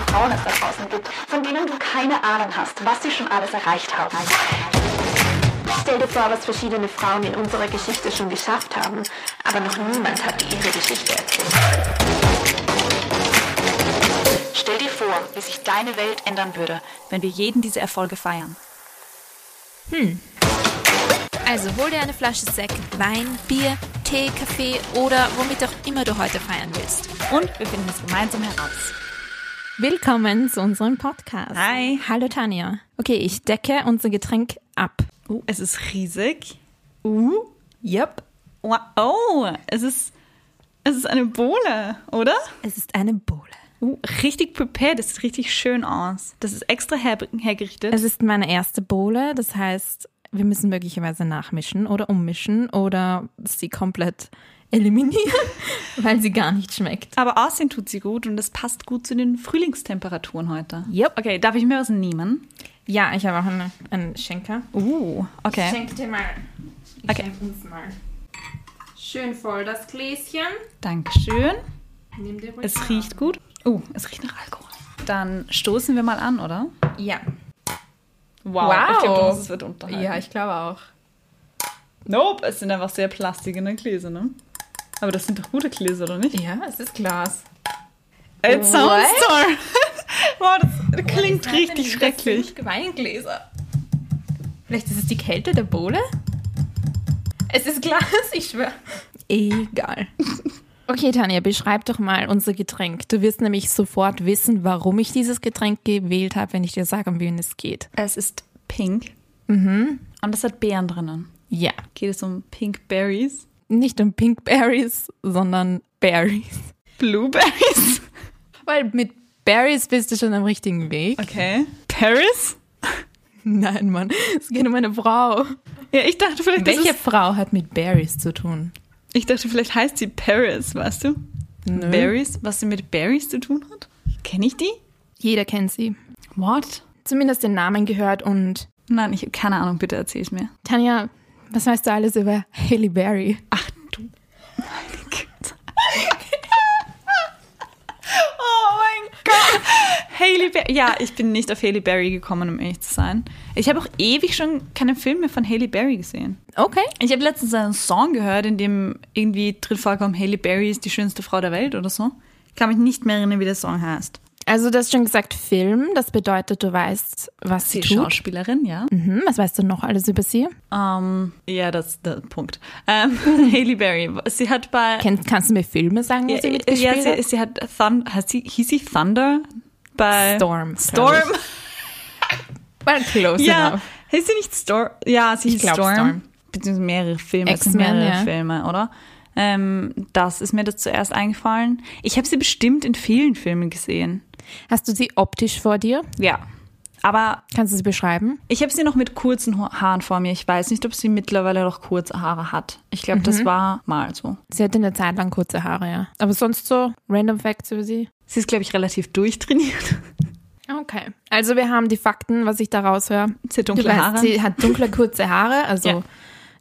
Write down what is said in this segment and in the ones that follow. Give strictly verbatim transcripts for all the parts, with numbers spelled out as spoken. viele Frauen es da draußen gibt, von denen du keine Ahnung hast, was sie schon alles erreicht haben. Stell dir vor, was verschiedene Frauen in unserer Geschichte schon geschafft haben, aber noch niemand hat ihre Geschichte erzählt. Stell dir vor, wie sich deine Welt ändern würde, wenn wir jeden diese Erfolge feiern. Hm. Also hol dir eine Flasche Sekt, Wein, Bier, Tee, Kaffee oder womit auch immer du heute feiern willst. Und wir finden es gemeinsam heraus. Willkommen zu unserem Podcast. Hi. Hallo Tanja. Okay, ich decke unser Getränk ab. Uh, es ist riesig. Uh, yep. Oh, es ist, es ist eine Bohle, oder? Es ist eine Bohle. Uh, richtig prepared, das sieht richtig schön aus. Das ist extra her- hergerichtet. Es ist meine erste Bohle, das heißt, wir müssen möglicherweise nachmischen oder ummischen oder sie komplett eliminieren, weil sie gar nicht schmeckt. Aber aussehen tut sie gut und das passt gut zu den Frühlingstemperaturen heute. Yep. Okay, darf ich mir was nehmen? Ja, ich habe auch eine, einen Schenker. Uh, okay. Ich schenke dir mal. Ich okay. schenke uns mal. Schön voll das Gläschen. Dankeschön. Nimm dir ruhig es an. Riecht gut. Oh, uh, es riecht nach Alkohol. Dann stoßen wir mal an, oder? Ja. Wow. wow. Ich glaube, es wird unterhalten. Ja, ich glaube auch. Nope, es sind einfach sehr plastikene Gläser, ne? Aber das sind doch gute Gläser, oder nicht? Ja, es ist Glas. It sounds dark. Wow, das klingt oh, richtig schrecklich. Weingläser. Vielleicht ist es die Kälte der Bohle? Es ist Glas, ich schwöre. Egal. Okay, Tanja, beschreib doch mal unser Getränk. Du wirst nämlich sofort wissen, warum ich dieses Getränk gewählt habe, wenn ich dir sage, um wen es geht. Es ist pink. Mhm. Und es hat Beeren drinnen. Ja. Geht es um Pink Berries? Nicht um Pink Berries, sondern Berries. Blueberries? Weil mit Berries bist du schon am richtigen Weg. Okay. Paris? Nein, Mann. Es geht um eine Frau. Ja, ich dachte vielleicht, welche das ist... Frau hat mit Berries zu tun? Ich dachte, vielleicht heißt sie Paris, weißt du? Nö. Berries, was sie mit Berries zu tun hat? Kenne ich die? Jeder kennt sie. What? Zumindest den Namen gehört und... Nein, ich habe keine Ahnung, bitte erzähl's mir. Tanja, was weißt du alles über Halle Berry? Ach du... Meine Güte. Oh mein Gott. Halle Berry. Ja, ich bin nicht auf Halle Berry gekommen, um ehrlich zu sein. Ich habe auch ewig schon keinen Film mehr von Halle Berry gesehen. Okay. Ich habe letztens einen Song gehört, in dem irgendwie drin vorkam, Halle Berry ist die schönste Frau der Welt oder so. Ich kann mich nicht mehr erinnern, wie der Song heißt. Also du hast schon gesagt Film, das bedeutet, du weißt, was sie tut. Sie ist Schauspielerin, ja. Mhm, was weißt du noch alles über sie? Um, ja, das ist der Punkt. Ähm, Halle Berry, sie hat bei... Kennt, kannst du mir Filme sagen, wo ja, sie mitgespielt hat? Ja, sie, sie hat... Thund, hat sie, hieß sie Thunder? Bei Storm. Storm. Well, close ja, enough. Hieß sie nicht Storm? Ja, sie hieß Storm. Storm. Beziehungsweise mehrere Filme. Es sind mehrere ja. Filme, oder? Ähm, das ist mir das zuerst eingefallen. Ich habe sie bestimmt in vielen Filmen gesehen. Hast du sie optisch vor dir? Ja. Aber kannst du sie beschreiben? Ich habe sie noch mit kurzen Haaren vor mir. Ich weiß nicht, ob sie mittlerweile noch kurze Haare hat. Ich glaube, mhm. das war mal so. Sie hatte eine Zeit lang kurze Haare, ja. Aber sonst so random Facts über sie? Sie ist, glaube ich, relativ durchtrainiert. Okay. Also wir haben die Fakten, was ich da raushöre. Sie hat dunkle du weißt, Haare. Sie hat dunkle, kurze Haare. Also ja.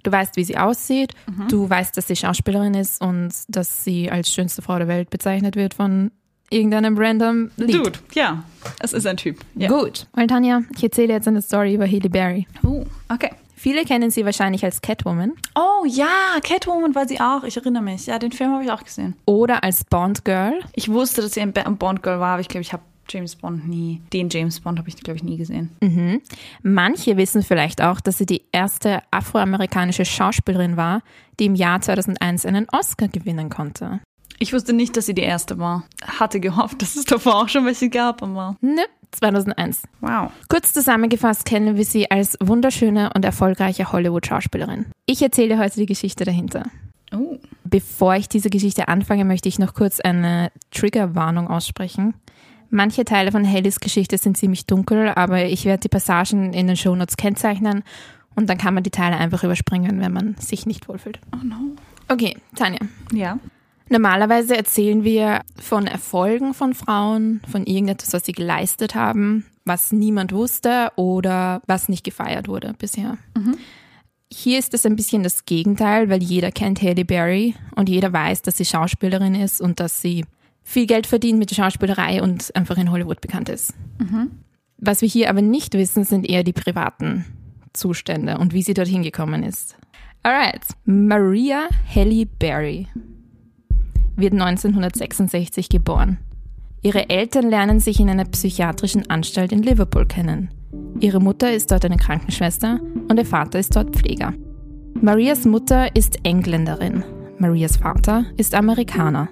Du weißt, wie sie aussieht. Mhm. Du weißt, dass sie Schauspielerin ist und dass sie als schönste Frau der Welt bezeichnet wird von... irgendeinem random Lied. Dude, ja. Es ist ein Typ. Yeah. Gut. Well, Tanja, ich erzähle jetzt eine Story über Halle Berry. Oh, okay. Viele kennen sie wahrscheinlich als Catwoman. Oh ja, Catwoman war sie auch. Ich erinnere mich. Ja, den Film habe ich auch gesehen. Oder als Bond Girl. Ich wusste, dass sie ein Bond Girl war, aber ich glaube, ich habe James Bond nie. Den James Bond habe ich, glaube ich, nie gesehen. Mhm. Manche wissen vielleicht auch, dass sie die erste afroamerikanische Schauspielerin war, die im Jahr zweitausendeins einen Oscar gewinnen konnte. Ich wusste nicht, dass sie die erste war. Hatte gehofft, dass es davor auch schon welche gab, aber... Nö, zweitausendeins. Wow. Kurz zusammengefasst kennen wir sie als wunderschöne und erfolgreiche Hollywood-Schauspielerin. Ich erzähle dir heute die Geschichte dahinter. Oh. Bevor ich diese Geschichte anfange, möchte ich noch kurz eine Triggerwarnung aussprechen. Manche Teile von Halles Geschichte sind ziemlich dunkel, aber ich werde die Passagen in den Shownotes kennzeichnen und dann kann man die Teile einfach überspringen, wenn man sich nicht wohlfühlt. Oh no. Okay, Tanja. Ja? Normalerweise erzählen wir von Erfolgen von Frauen, von irgendetwas, was sie geleistet haben, was niemand wusste oder was nicht gefeiert wurde bisher. Mhm. Hier ist es ein bisschen das Gegenteil, weil jeder kennt Halle Berry und jeder weiß, dass sie Schauspielerin ist und dass sie viel Geld verdient mit der Schauspielerei und einfach in Hollywood bekannt ist. Mhm. Was wir hier aber nicht wissen, sind eher die privaten Zustände und wie sie dorthin gekommen ist. Alright, Maria Halle Berry wird neunzehnhundertsechsundsechzig geboren. Ihre Eltern lernen sich in einer psychiatrischen Anstalt in Liverpool kennen. Ihre Mutter ist dort eine Krankenschwester und ihr Vater ist dort Pfleger. Marias Mutter ist Engländerin, Marias Vater ist Amerikaner.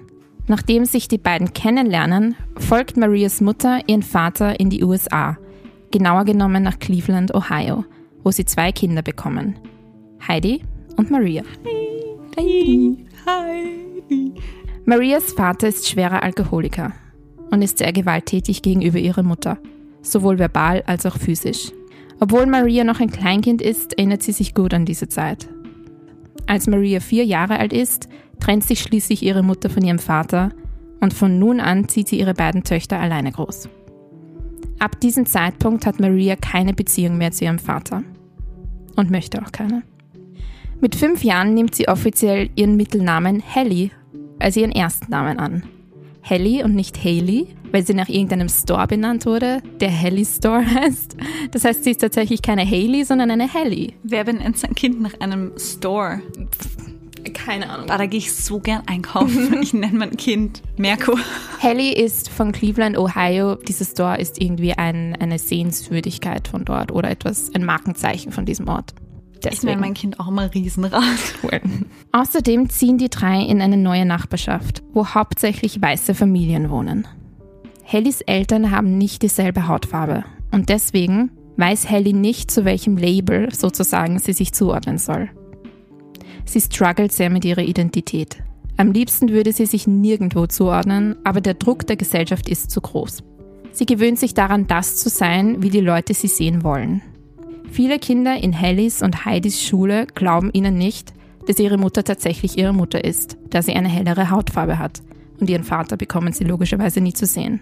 Nachdem sich die beiden kennenlernen, folgt Marias Mutter ihren Vater in die U S A, genauer genommen nach Cleveland, Ohio, wo sie zwei Kinder bekommen, Heidi und Maria. Heidi. Heidi. Marias Vater ist schwerer Alkoholiker und ist sehr gewalttätig gegenüber ihrer Mutter, sowohl verbal als auch physisch. Obwohl Maria noch ein Kleinkind ist, erinnert sie sich gut an diese Zeit. Als Maria vier Jahre alt ist, trennt sich schließlich ihre Mutter von ihrem Vater und von nun an zieht sie ihre beiden Töchter alleine groß. Ab diesem Zeitpunkt hat Maria keine Beziehung mehr zu ihrem Vater und möchte auch keine. Mit fünf Jahren nimmt sie offiziell ihren Mittelnamen Halle als ihren ersten Namen an. Halle und nicht Hailey, weil sie nach irgendeinem Store benannt wurde, der Halle Store heißt. Das heißt, sie ist tatsächlich keine Hailey, sondern eine Halle. Wer benennt sein Kind nach einem Store? Keine Ahnung. Da gehe ich so gern einkaufen. Ich nenne mein Kind Merkur. Halle ist von Cleveland, Ohio. Dieser Store ist irgendwie ein, eine Sehenswürdigkeit von dort oder etwas, ein Markenzeichen von diesem Ort. Deswegen. Ich nenne mein Kind auch mal Riesenrad. Cool. Außerdem ziehen die drei in eine neue Nachbarschaft, wo hauptsächlich weiße Familien wohnen. Halles Eltern haben nicht dieselbe Hautfarbe und deswegen weiß Halle nicht, zu welchem Label sozusagen sie sich zuordnen soll. Sie struggelt sehr mit ihrer Identität. Am liebsten würde sie sich nirgendwo zuordnen, aber der Druck der Gesellschaft ist zu groß. Sie gewöhnt sich daran, das zu sein, wie die Leute sie sehen wollen. Viele Kinder in Halles und Heidis Schule glauben ihnen nicht, dass ihre Mutter tatsächlich ihre Mutter ist, da sie eine hellere Hautfarbe hat und ihren Vater bekommen sie logischerweise nie zu sehen.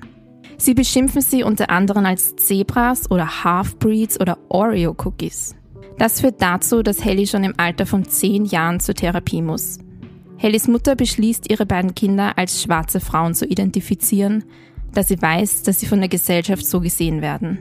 Sie beschimpfen sie unter anderem als Zebras oder Half-Breeds oder Oreo-Cookies. Das führt dazu, dass Halle schon im Alter von zehn Jahren zur Therapie muss. Halles Mutter beschließt, ihre beiden Kinder als schwarze Frauen zu identifizieren, da sie weiß, dass sie von der Gesellschaft so gesehen werden.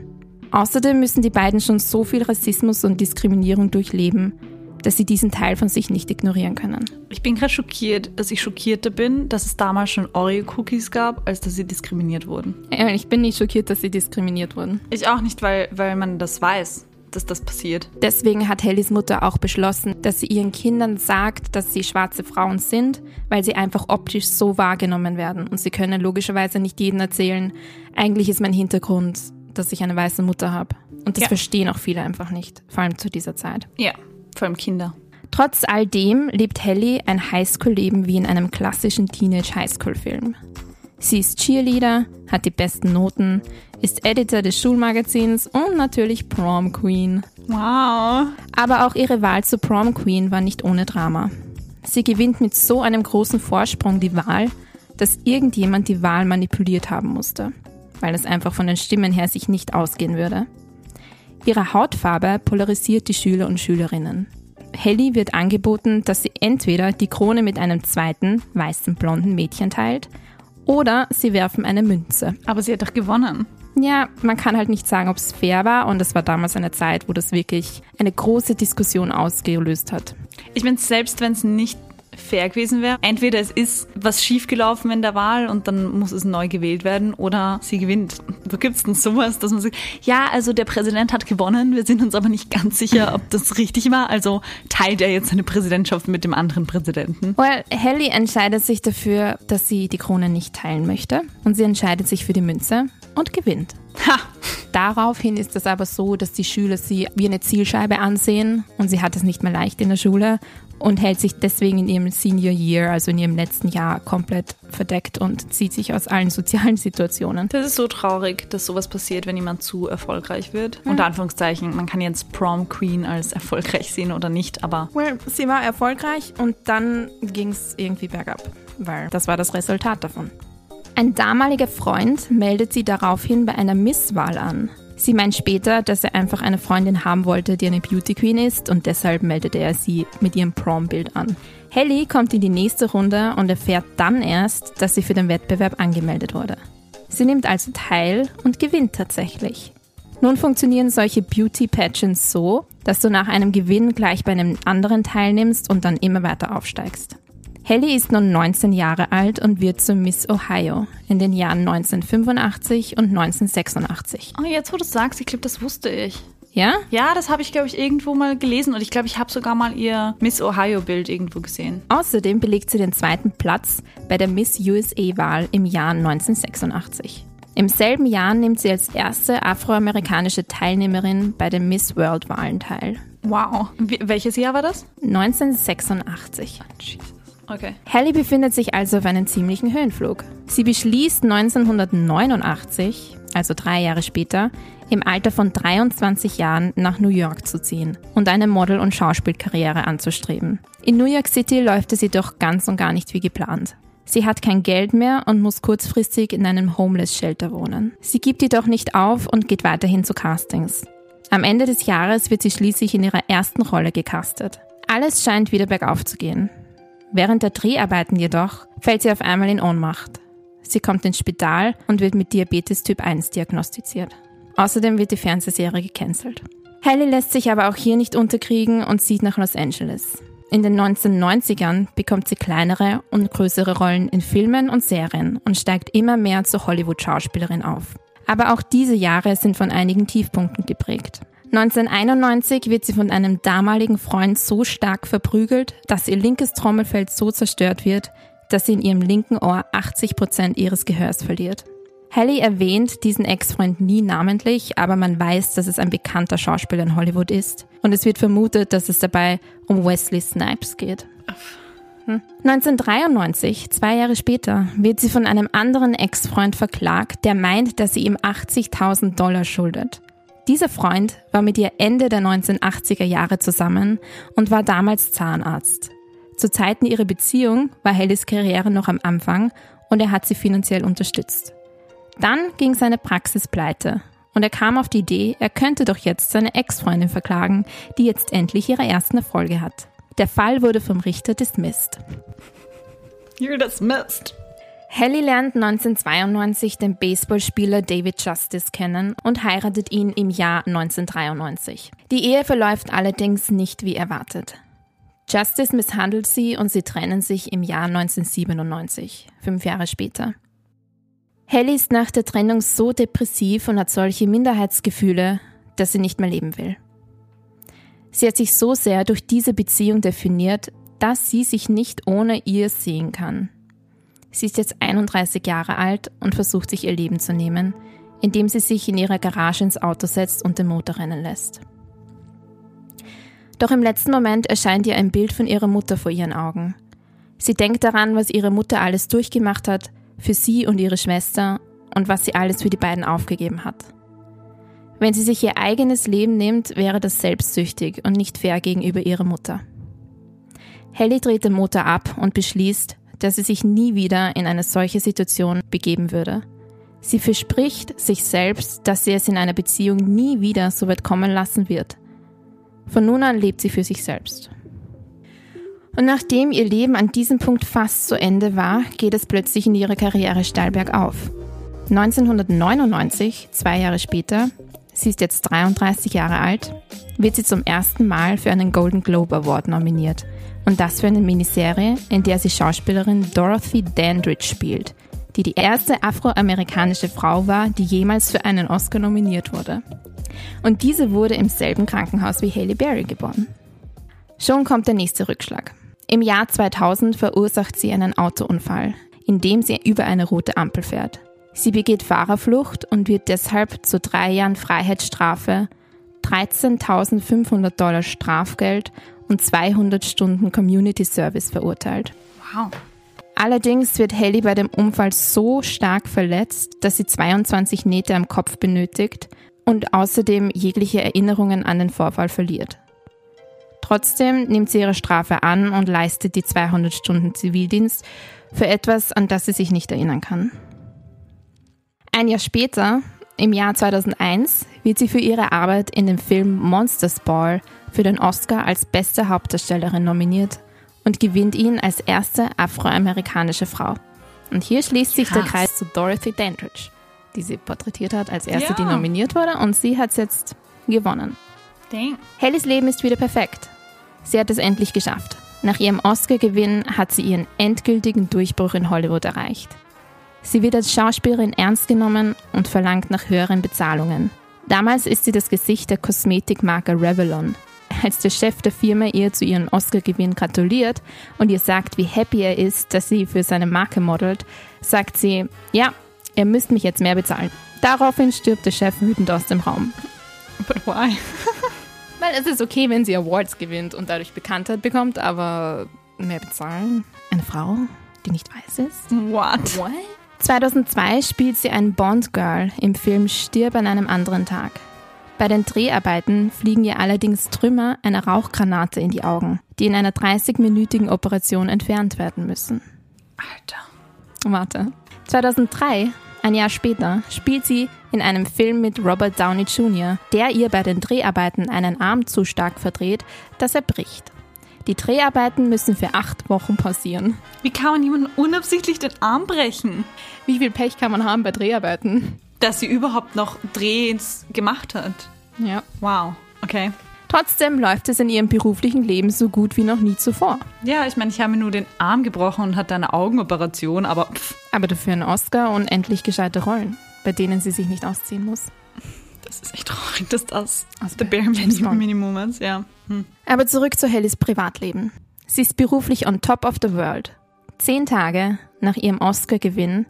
Außerdem müssen die beiden schon so viel Rassismus und Diskriminierung durchleben, dass sie diesen Teil von sich nicht ignorieren können. Ich bin gerade schockiert, dass ich schockierter bin, dass es damals schon Oreo-Cookies gab, als dass sie diskriminiert wurden. Ich bin nicht schockiert, dass sie diskriminiert wurden. Ich auch nicht, weil, weil man das weiß, dass das passiert. Deswegen hat Halles Mutter auch beschlossen, dass sie ihren Kindern sagt, dass sie schwarze Frauen sind, weil sie einfach optisch so wahrgenommen werden. Und sie können logischerweise nicht jedem erzählen, eigentlich ist mein Hintergrund, dass ich eine weiße Mutter habe. Und das ja. verstehen auch viele einfach nicht, vor allem zu dieser Zeit. Ja, vor allem Kinder. Trotz all dem lebt Halle ein Highschool-Leben wie in einem klassischen Teenage-Highschool-Film. Sie ist Cheerleader, hat die besten Noten, ist Editor des Schulmagazins und natürlich Prom Queen. Wow. Aber auch ihre Wahl zur Prom Queen war nicht ohne Drama. Sie gewinnt mit so einem großen Vorsprung die Wahl, dass irgendjemand die Wahl manipuliert haben musste, weil es einfach von den Stimmen her sich nicht ausgehen würde. Ihre Hautfarbe polarisiert die Schüler und Schülerinnen. Halle wird angeboten, dass sie entweder die Krone mit einem zweiten, weißen, blonden Mädchen teilt oder sie werfen eine Münze. Aber sie hat doch gewonnen. Ja, man kann halt nicht sagen, ob es fair war und es war damals eine Zeit, wo das wirklich eine große Diskussion ausgelöst hat. Ich meine, selbst wenn es nicht fair gewesen wäre, entweder es ist was schiefgelaufen in der Wahl und dann muss es neu gewählt werden oder sie gewinnt. Wo gibt es denn sowas, dass man sagt, ja, also der Präsident hat gewonnen, wir sind uns aber nicht ganz sicher, ob das richtig war, also teilt er jetzt seine Präsidentschaft mit dem anderen Präsidenten? Well, Halle entscheidet sich dafür, dass sie die Krone nicht teilen möchte und sie entscheidet sich für die Münze und gewinnt. Ha! Daraufhin ist es aber so, dass die Schüler sie wie eine Zielscheibe ansehen und sie hat es nicht mehr leicht in der Schule und hält sich deswegen in ihrem Senior Year, also in ihrem letzten Jahr, komplett verdeckt und zieht sich aus allen sozialen Situationen. Das ist so traurig, dass sowas passiert, wenn jemand zu erfolgreich wird. Hm. Unter Anführungszeichen, man kann jetzt Prom Queen als erfolgreich sehen oder nicht, aber... Well, sie war erfolgreich und dann ging es irgendwie bergab, weil das war das Resultat davon. Ein damaliger Freund meldet sie daraufhin bei einer Misswahl an. Sie meint später, dass er einfach eine Freundin haben wollte, die eine Beauty Queen ist und deshalb meldete er sie mit ihrem Prom-Bild an. Halle kommt in die nächste Runde und erfährt dann erst, dass sie für den Wettbewerb angemeldet wurde. Sie nimmt also teil und gewinnt tatsächlich. Nun funktionieren solche Beauty-Pageants so, dass du nach einem Gewinn gleich bei einem anderen teilnimmst und dann immer weiter aufsteigst. Halle ist nun neunzehn Jahre alt und wird zur Miss Ohio in den Jahren neunzehnhundertfünfundachtzig und neunzehnhundertsechsundachtzig. Oh, jetzt wo du das sagst, ich glaube, das wusste ich. Ja? Ja, das habe ich, glaube ich, irgendwo mal gelesen und ich glaube, ich habe sogar mal ihr Miss Ohio-Bild irgendwo gesehen. Außerdem belegt sie den zweiten Platz bei der Miss U S A-Wahl im Jahr neunzehnhundertsechsundachtzig. Im selben Jahr nimmt sie als erste afroamerikanische Teilnehmerin bei den Miss World-Wahlen teil. Wow. Wie, welches Jahr war das? neunzehnhundertsechsundachtzig. Oh, Jesus. Okay. Halle befindet sich also auf einem ziemlichen Höhenflug. Sie beschließt neunzehnhundertneunundachtzig, also drei Jahre später, im Alter von dreiundzwanzig Jahren nach New York zu ziehen und eine Model- und Schauspielkarriere anzustreben. In New York City läuft es jedoch ganz und gar nicht wie geplant. Sie hat kein Geld mehr und muss kurzfristig in einem Homeless-Shelter wohnen. Sie gibt jedoch nicht auf und geht weiterhin zu Castings. Am Ende des Jahres wird sie schließlich in ihrer ersten Rolle gecastet. Alles scheint wieder bergauf zu gehen. Während der Dreharbeiten jedoch fällt sie auf einmal in Ohnmacht. Sie kommt ins Spital und wird mit Diabetes Typ eins diagnostiziert. Außerdem wird die Fernsehserie gecancelt. Halle lässt sich aber auch hier nicht unterkriegen und zieht nach Los Angeles. In den neunzehnhundertneunzigern bekommt sie kleinere und größere Rollen in Filmen und Serien und steigt immer mehr zur Hollywood-Schauspielerin auf. Aber auch diese Jahre sind von einigen Tiefpunkten geprägt. neunzehnhunderteinundneunzig wird sie von einem damaligen Freund so stark verprügelt, dass ihr linkes Trommelfell so zerstört wird, dass sie in ihrem linken Ohr achtzig Prozent ihres Gehörs verliert. Halle erwähnt diesen Ex-Freund nie namentlich, aber man weiß, dass es ein bekannter Schauspieler in Hollywood ist und es wird vermutet, dass es dabei um Wesley Snipes geht. Hm? neunzehnhundertdreiundneunzig, zwei Jahre später, wird sie von einem anderen Ex-Freund verklagt, der meint, dass sie ihm achtzigtausend Dollar schuldet. Dieser Freund war mit ihr Ende der neunzehnhundertachtziger Jahre zusammen und war damals Zahnarzt. Zu Zeiten ihrer Beziehung war Halles Karriere noch am Anfang und er hat sie finanziell unterstützt. Dann ging seine Praxis pleite und er kam auf die Idee, er könnte doch jetzt seine Ex-Freundin verklagen, die jetzt endlich ihre ersten Erfolge hat. Der Fall wurde vom Richter dismissed. You're dismissed. Halle lernt neunzehnhundertzweiundneunzig den Baseballspieler David Justice kennen und heiratet ihn im Jahr neunzehnhundertdreiundneunzig. Die Ehe verläuft allerdings nicht wie erwartet. Justice misshandelt sie und sie trennen sich im Jahr neunzehnhundertsiebenundneunzig, fünf Jahre später. Halle ist nach der Trennung so depressiv und hat solche Minderheitsgefühle, dass sie nicht mehr leben will. Sie hat sich so sehr durch diese Beziehung definiert, dass sie sich nicht ohne ihr sehen kann. Sie ist jetzt einunddreißig Jahre alt und versucht sich ihr Leben zu nehmen, indem sie sich in ihrer Garage ins Auto setzt und den Motor rennen lässt. Doch im letzten Moment erscheint ihr ein Bild von ihrer Mutter vor ihren Augen. Sie denkt daran, was ihre Mutter alles durchgemacht hat, für sie und ihre Schwester und was sie alles für die beiden aufgegeben hat. Wenn sie sich ihr eigenes Leben nimmt, wäre das selbstsüchtig und nicht fair gegenüber ihrer Mutter. Halle dreht den Motor ab und beschließt, dass sie sich nie wieder in eine solche Situation begeben würde. Sie verspricht sich selbst, dass sie es in einer Beziehung nie wieder so weit kommen lassen wird. Von nun an lebt sie für sich selbst. Und nachdem ihr Leben an diesem Punkt fast zu Ende war, geht es plötzlich in ihrer Karriere steil bergauf. neunzehnhundertneunundneunzig, zwei Jahre später, sie ist jetzt dreiunddreißig Jahre alt, wird sie zum ersten Mal für einen Golden Globe Award nominiert. Und das für eine Miniserie, in der sie Schauspielerin Dorothy Dandridge spielt, die die erste afroamerikanische Frau war, die jemals für einen Oscar nominiert wurde. Und diese wurde im selben Krankenhaus wie Halle Berry geboren. Schon kommt der nächste Rückschlag. Im Jahr zweitausend verursacht sie einen Autounfall, indem sie über eine rote Ampel fährt. Sie begeht Fahrerflucht und wird deshalb zu drei Jahren Freiheitsstrafe, dreizehntausendfünfhundert Dollar Strafgeld und zweihundert Stunden Community Service verurteilt. Wow. Allerdings wird Halle bei dem Unfall so stark verletzt, dass sie zweiundzwanzig Nähte am Kopf benötigt und außerdem jegliche Erinnerungen an den Vorfall verliert. Trotzdem nimmt sie ihre Strafe an und leistet die zweihundert Stunden Zivildienst für etwas, an das sie sich nicht erinnern kann. Ein Jahr später, im Jahr zweitausendeins, wird sie für ihre Arbeit in dem Film Monster's Ball für den Oscar als beste Hauptdarstellerin nominiert und gewinnt ihn als erste afroamerikanische Frau. Und hier schließt sich Krass. Der Kreis zu Dorothy Dandridge, die sie porträtiert hat als erste, ja. die nominiert wurde, und sie hat es jetzt gewonnen. Dang. Halles Leben ist wieder perfekt. Sie hat es endlich geschafft. Nach ihrem Oscar-Gewinn hat sie ihren endgültigen Durchbruch in Hollywood erreicht. Sie wird als Schauspielerin ernst genommen und verlangt nach höheren Bezahlungen. Damals ist sie das Gesicht der Kosmetikmarke Revlon. Als der Chef der Firma ihr zu ihrem Oscar-Gewinn gratuliert und ihr sagt, wie happy er ist, dass sie für seine Marke modelt, sagt sie, ja, ihr müsst mich jetzt mehr bezahlen. Daraufhin stirbt der Chef wütend aus dem Raum. But why? Weil es ist okay, wenn sie Awards gewinnt und dadurch Bekanntheit bekommt, aber mehr bezahlen? Eine Frau, die nicht weiß ist? What? What? zweitausendzwei spielt sie ein Bond-Girl im Film Stirb an einem anderen Tag. Bei den Dreharbeiten fliegen ihr allerdings Trümmer einer Rauchgranate in die Augen, die in einer dreißigminütigen Operation entfernt werden müssen. Alter. Warte. zweitausenddrei, ein Jahr später, spielt sie in einem Film mit Robert Downey Junior, der ihr bei den Dreharbeiten einen Arm zu stark verdreht, dass er bricht. Die Dreharbeiten müssen für acht Wochen pausieren. Wie kann man jemanden unabsichtlich den Arm brechen? Wie viel Pech kann man haben bei Dreharbeiten? Dass sie überhaupt noch Drehs gemacht hat. Ja. Wow, okay. Trotzdem läuft es in ihrem beruflichen Leben so gut wie noch nie zuvor. Ja, ich meine, ich habe mir nur den Arm gebrochen und hatte eine Augenoperation, aber... Pff. Aber dafür einen Oscar und endlich gescheite Rollen, bei denen sie sich nicht ausziehen muss. Das ist echt traurig, dass das also the bare minimum, minimum ist, ja. Hm. Aber zurück zu Halles Privatleben. Sie ist beruflich on top of the world. Zehn Tage nach ihrem Oscar-Gewinn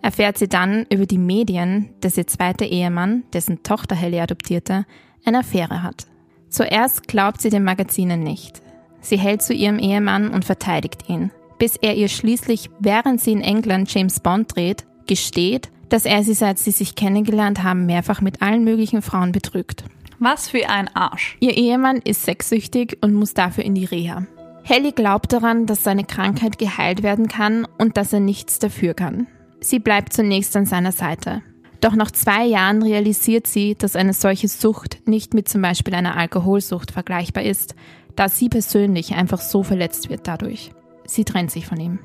erfährt sie dann über die Medien, dass ihr zweiter Ehemann, dessen Tochter Halle adoptierte, eine Affäre hat. Zuerst glaubt sie den Magazinen nicht. Sie hält zu ihrem Ehemann und verteidigt ihn, bis er ihr schließlich, während sie in England James Bond dreht, gesteht, dass er sie, seit sie sich kennengelernt haben, mehrfach mit allen möglichen Frauen betrügt. Was für ein Arsch. Ihr Ehemann ist sexsüchtig und muss dafür in die Reha. Halle glaubt daran, dass seine Krankheit geheilt werden kann und dass er nichts dafür kann. Sie bleibt zunächst an seiner Seite. Doch nach zwei Jahren realisiert sie, dass eine solche Sucht nicht mit zum Beispiel einer Alkoholsucht vergleichbar ist, da sie persönlich einfach so verletzt wird dadurch. Sie trennt sich von ihm.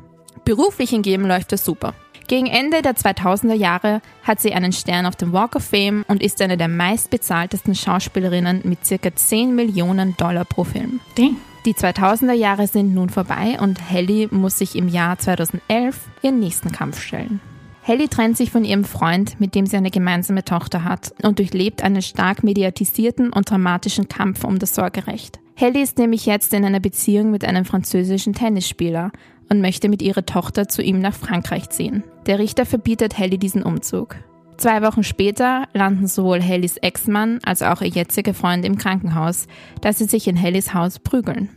Beruflich hingegen läuft es super. Gegen Ende der zweitausender Jahre hat sie einen Stern auf dem Walk of Fame und ist eine der meistbezahltesten Schauspielerinnen mit ca. zehn Millionen Dollar pro Film. Ding. Die zweitausender Jahre sind nun vorbei und Halle muss sich im Jahr zweitausendelf ihren nächsten Kampf stellen. Halle trennt sich von ihrem Freund, mit dem sie eine gemeinsame Tochter hat, und durchlebt einen stark mediatisierten und dramatischen Kampf um das Sorgerecht. Halle ist nämlich jetzt in einer Beziehung mit einem französischen Tennisspieler und möchte mit ihrer Tochter zu ihm nach Frankreich ziehen. Der Richter verbietet Halle diesen Umzug. Zwei Wochen später landen sowohl Halles Ex-Mann als auch ihr jetziger Freund im Krankenhaus, da sie sich in Halles Haus prügeln.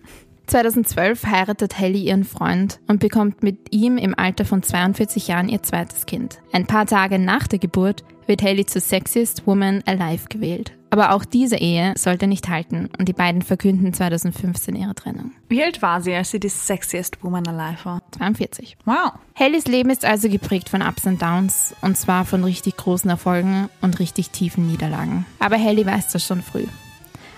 zweitausendzwölf heiratet Halle ihren Freund und bekommt mit ihm im Alter von zweiundvierzig Jahren ihr zweites Kind. Ein paar Tage nach der Geburt wird Halle zur Sexiest Woman Alive gewählt. Aber auch diese Ehe sollte nicht halten und die beiden verkünden zweitausendfünfzehn ihre Trennung. Wie alt war sie, als sie die Sexiest Woman Alive war? zweiundvierzig. Wow. Halles Leben ist also geprägt von Ups und Downs, und zwar von richtig großen Erfolgen und richtig tiefen Niederlagen. Aber Halle weiß das schon früh.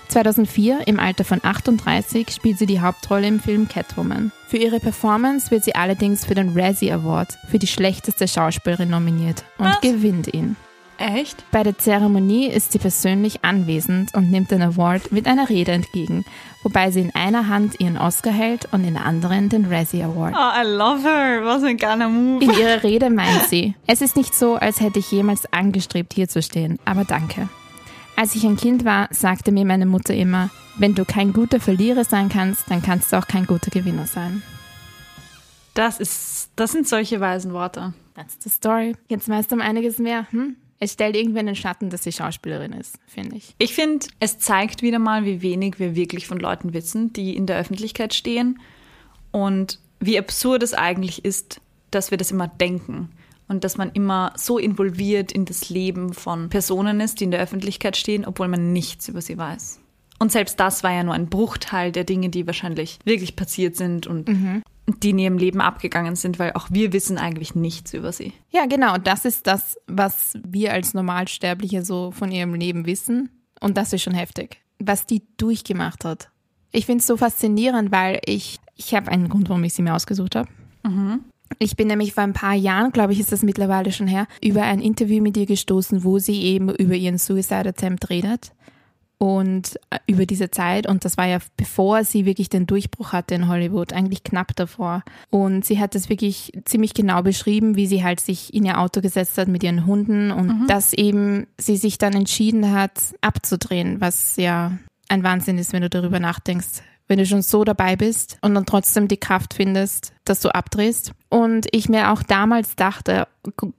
zweitausendvier, im Alter von achtunddreißig, spielt sie die Hauptrolle im Film Catwoman. Für ihre Performance wird sie allerdings für den Razzie Award für die schlechteste Schauspielerin nominiert und Was? gewinnt ihn. Echt? Bei der Zeremonie ist sie persönlich anwesend und nimmt den Award mit einer Rede entgegen, wobei sie in einer Hand ihren Oscar hält und in der anderen den Razzie Award. Oh, I love her. Was ein geiler Move. In ihrer Rede meint sie, es ist nicht so, als hätte ich jemals angestrebt, hier zu stehen, aber danke. Als ich ein Kind war, sagte mir meine Mutter immer, wenn du kein guter Verlierer sein kannst, dann kannst du auch kein guter Gewinner sein. Das ist, das sind solche weisen Worte. That's the story. Jetzt weißt du um einiges mehr. Hm? Es stellt irgendwann den Schatten, dass sie Schauspielerin ist, finde ich. Ich finde, es zeigt wieder mal, wie wenig wir wirklich von Leuten wissen, die in der Öffentlichkeit stehen, und wie absurd es eigentlich ist, dass wir das immer denken. Und dass man immer so involviert in das Leben von Personen ist, die in der Öffentlichkeit stehen, obwohl man nichts über sie weiß. Und selbst das war ja nur ein Bruchteil der Dinge, die wahrscheinlich wirklich passiert sind und mhm. die in ihrem Leben abgegangen sind, weil auch wir wissen eigentlich nichts über sie. Ja, genau. Das ist das, was wir als Normalsterbliche so von ihrem Leben wissen. Und das ist schon heftig, was die durchgemacht hat. Ich finde es so faszinierend, weil ich, ich habe einen Grund, warum ich sie mir ausgesucht habe. Mhm. Ich bin nämlich vor ein paar Jahren, glaube ich, ist das mittlerweile schon her, über ein Interview mit ihr gestoßen, wo sie eben über ihren Suicide Attempt redet und über diese Zeit. Und das war ja, bevor sie wirklich den Durchbruch hatte in Hollywood, eigentlich knapp davor. Und sie hat das wirklich ziemlich genau beschrieben, wie sie halt sich in ihr Auto gesetzt hat mit ihren Hunden und mhm. dass eben sie sich dann entschieden hat, abzudrehen, was ja ein Wahnsinn ist, wenn du darüber nachdenkst. Wenn du schon so dabei bist und dann trotzdem die Kraft findest, dass du abdrehst. Und ich mir auch damals dachte,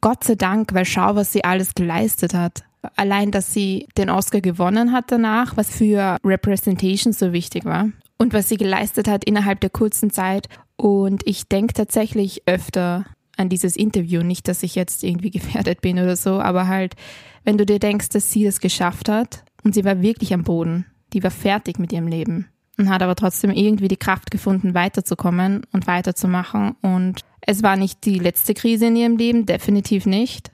Gott sei Dank, weil schau, was sie alles geleistet hat. Allein, dass sie den Oscar gewonnen hat danach, was für Representation so wichtig war. Und was sie geleistet hat innerhalb der kurzen Zeit. Und ich denke tatsächlich öfter an dieses Interview. Nicht, dass ich jetzt irgendwie gefährdet bin oder so, aber halt, wenn du dir denkst, dass sie es geschafft hat und sie war wirklich am Boden. Die war fertig mit ihrem Leben. Und hat aber trotzdem irgendwie die Kraft gefunden, weiterzukommen und weiterzumachen. Und es war nicht die letzte Krise in ihrem Leben, definitiv nicht.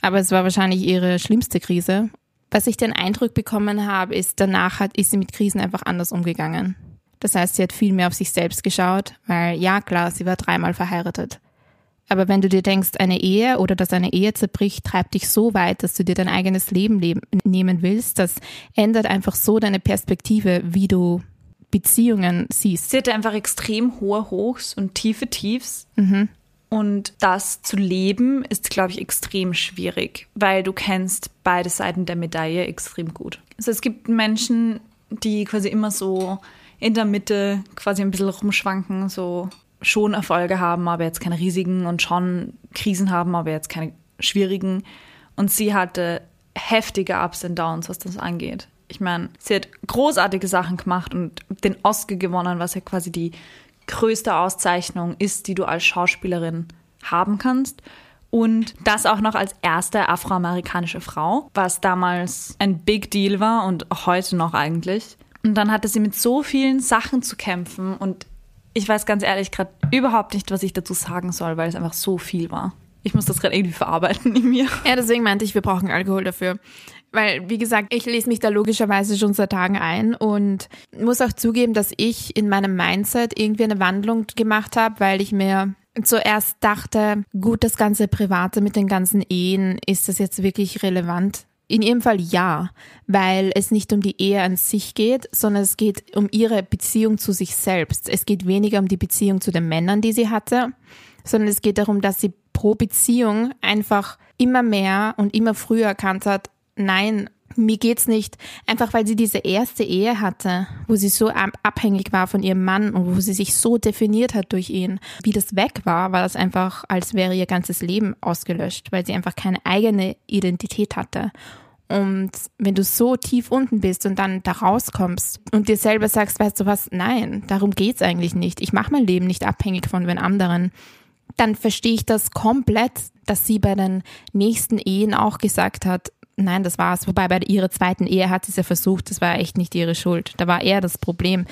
Aber es war wahrscheinlich ihre schlimmste Krise. Was ich den Eindruck bekommen habe, ist, danach hat, ist sie mit Krisen einfach anders umgegangen. Das heißt, sie hat viel mehr auf sich selbst geschaut, weil ja klar, sie war dreimal verheiratet. Aber wenn du dir denkst, eine Ehe oder dass eine Ehe zerbricht, treibt dich so weit, dass du dir dein eigenes Leben leben, nehmen willst, das ändert einfach so deine Perspektive, wie du Beziehungen siehst. Sie hatte einfach extrem hohe Hochs und tiefe Tiefs. Mhm. Und das zu leben ist, glaube ich, extrem schwierig, weil du kennst beide Seiten der Medaille extrem gut. Also es gibt Menschen, die quasi immer so in der Mitte quasi ein bisschen rumschwanken, so schon Erfolge haben, aber jetzt keine riesigen und schon Krisen haben, aber jetzt keine schwierigen. Und sie hatte heftige Ups und Downs, was das angeht. Ich meine, sie hat großartige Sachen gemacht und den Oscar gewonnen, was ja quasi die größte Auszeichnung ist, die du als Schauspielerin haben kannst. Und das auch noch als erste afroamerikanische Frau, was damals ein Big Deal war und heute noch eigentlich. Und dann hatte sie mit so vielen Sachen zu kämpfen und ich weiß ganz ehrlich gerade überhaupt nicht, was ich dazu sagen soll, weil es einfach so viel war. Ich muss das gerade irgendwie verarbeiten in mir. Ja, deswegen meinte ich, wir brauchen Alkohol dafür. Weil, wie gesagt, ich lese mich da logischerweise schon seit Tagen ein und muss auch zugeben, dass ich in meinem Mindset irgendwie eine Wandlung gemacht habe, weil ich mir zuerst dachte, gut, das ganze Private mit den ganzen Ehen, ist das jetzt wirklich relevant? In ihrem Fall ja, weil es nicht um die Ehe an sich geht, sondern es geht um ihre Beziehung zu sich selbst. Es geht weniger um die Beziehung zu den Männern, die sie hatte, sondern es geht darum, dass sie pro Beziehung einfach immer mehr und immer früher erkannt hat, nein, mir geht's nicht. Einfach weil sie diese erste Ehe hatte, wo sie so abhängig war von ihrem Mann und wo sie sich so definiert hat durch ihn. Wie das weg war, war das einfach, als wäre ihr ganzes Leben ausgelöscht, weil sie einfach keine eigene Identität hatte. Und wenn du so tief unten bist und dann da rauskommst und dir selber sagst, weißt du was, nein, darum geht's eigentlich nicht. Ich mache mein Leben nicht abhängig von den anderen. Dann verstehe ich das komplett, dass sie bei den nächsten Ehen auch gesagt hat, nein, das war's. Wobei bei ihrer zweiten Ehe hat sie es ja versucht, das war echt nicht ihre Schuld. Da war eher das Problem.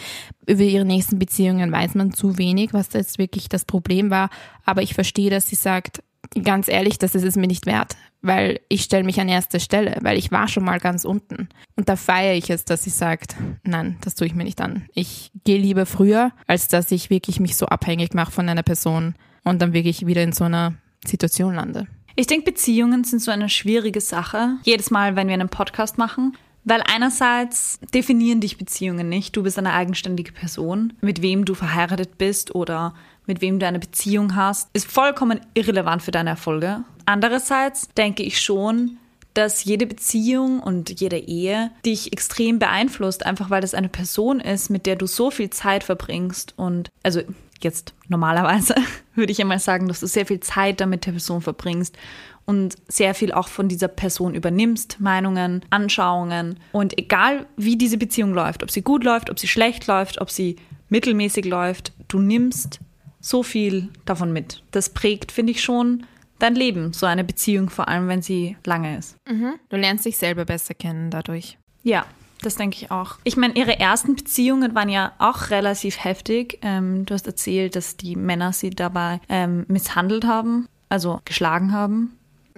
Über ihre nächsten Beziehungen weiß man zu wenig, was da jetzt wirklich das Problem war. Aber ich verstehe, dass sie sagt, ganz ehrlich, das ist es mir nicht wert, weil ich stelle mich an erste Stelle, weil ich war schon mal ganz unten. Und da feiere ich es, dass sie sagt, nein, das tue ich mir nicht an. Ich gehe lieber früher, als dass ich wirklich mich so abhängig mache von einer Person und dann wirklich wieder in so einer Situation lande. Ich denke, Beziehungen sind so eine schwierige Sache, jedes Mal, wenn wir einen Podcast machen, weil einerseits definieren dich Beziehungen nicht. Du bist eine eigenständige Person, mit wem du verheiratet bist oder mit wem du eine Beziehung hast, ist vollkommen irrelevant für deine Erfolge. Andererseits denke ich schon, dass jede Beziehung und jede Ehe dich extrem beeinflusst, einfach weil das eine Person ist, mit der du so viel Zeit verbringst und also jetzt normalerweise würde ich einmal sagen, dass du sehr viel Zeit damit der Person verbringst und sehr viel auch von dieser Person übernimmst, Meinungen, Anschauungen. Und egal, wie diese Beziehung läuft, ob sie gut läuft, ob sie schlecht läuft, ob sie mittelmäßig läuft, du nimmst so viel davon mit. Das prägt, finde ich, schon dein Leben, so eine Beziehung, vor allem wenn sie lange ist. Mhm. Du lernst dich selber besser kennen dadurch. Ja. Das denke ich auch. Ich meine, ihre ersten Beziehungen waren ja auch relativ heftig. Ähm, du hast erzählt, dass die Männer sie dabei ähm, misshandelt haben, also geschlagen haben.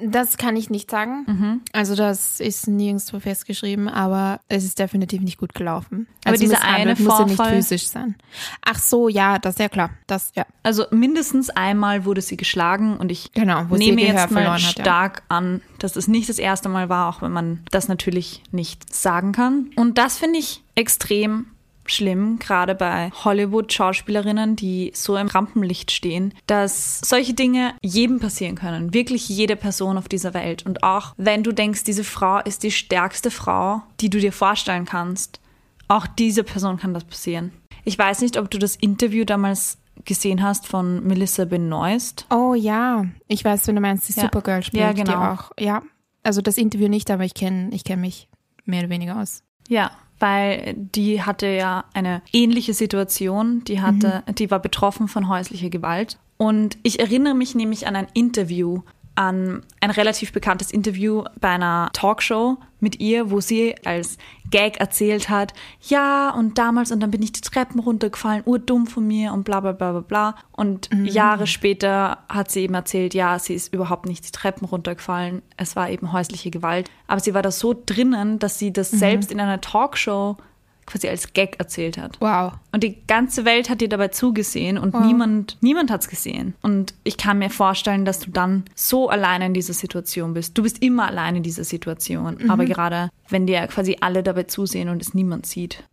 Das kann ich nicht sagen. Mhm. Also das ist nirgendwo festgeschrieben, aber es ist definitiv nicht gut gelaufen. Aber also dieser eine Vorfall muss ja nicht physisch sein. Ach so, ja, das ist ja klar. Das, ja. Also mindestens einmal wurde sie geschlagen und ich genau, nehme jetzt mal stark hat, ja. an, dass das nicht das erste Mal war, auch wenn man das natürlich nicht sagen kann. Und das finde ich extrem schlimm, gerade bei Hollywood-Schauspielerinnen, die so im Rampenlicht stehen, dass solche Dinge jedem passieren können. Wirklich jede Person auf dieser Welt. Und auch wenn du denkst, diese Frau ist die stärkste Frau, die du dir vorstellen kannst, auch dieser Person kann das passieren. Ich weiß nicht, ob du das Interview damals gesehen hast von Melissa Benoist. Oh ja, ich weiß, wenn du meinst, die ja. Supergirl spielt ja, genau. die auch. Ja, also das Interview nicht, aber ich kenne ich kenn mich mehr oder weniger aus. Ja, weil die hatte ja eine ähnliche Situation, die hatte, mhm. die war betroffen von häuslicher Gewalt. Und ich erinnere mich nämlich an ein Interview, an ein relativ bekanntes Interview bei einer Talkshow mit ihr, wo sie als Gag erzählt hat, ja, und damals, und dann bin ich die Treppen runtergefallen, urdumm von mir und bla bla bla bla bla. Und mhm. Jahre später hat sie eben erzählt, ja, sie ist überhaupt nicht die Treppen runtergefallen, es war eben häusliche Gewalt. Aber sie war da so drinnen, dass sie das mhm. selbst in einer Talkshow quasi als Gag erzählt hat. Wow. Und die ganze Welt hat dir dabei zugesehen und wow. niemand, niemand hat es gesehen. Und ich kann mir vorstellen, dass du dann so alleine in dieser Situation bist. Du bist immer alleine in dieser Situation. Mhm. Aber gerade, wenn dir quasi alle dabei zusehen und es niemand sieht.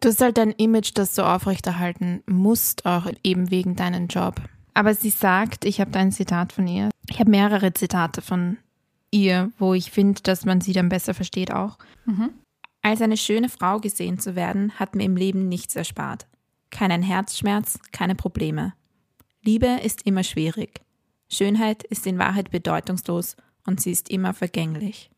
Du hast halt dein Image, das du aufrechterhalten musst, auch eben wegen deinem Job. Aber sie sagt, ich habe da ein Zitat von ihr. Ich habe mehrere Zitate von ihr, wo ich finde, dass man sie dann besser versteht auch. Mhm. Als eine schöne Frau gesehen zu werden, hat mir im Leben nichts erspart. Keinen Herzschmerz, keine Probleme. Liebe ist immer schwierig. Schönheit ist in Wahrheit bedeutungslos und sie ist immer vergänglich.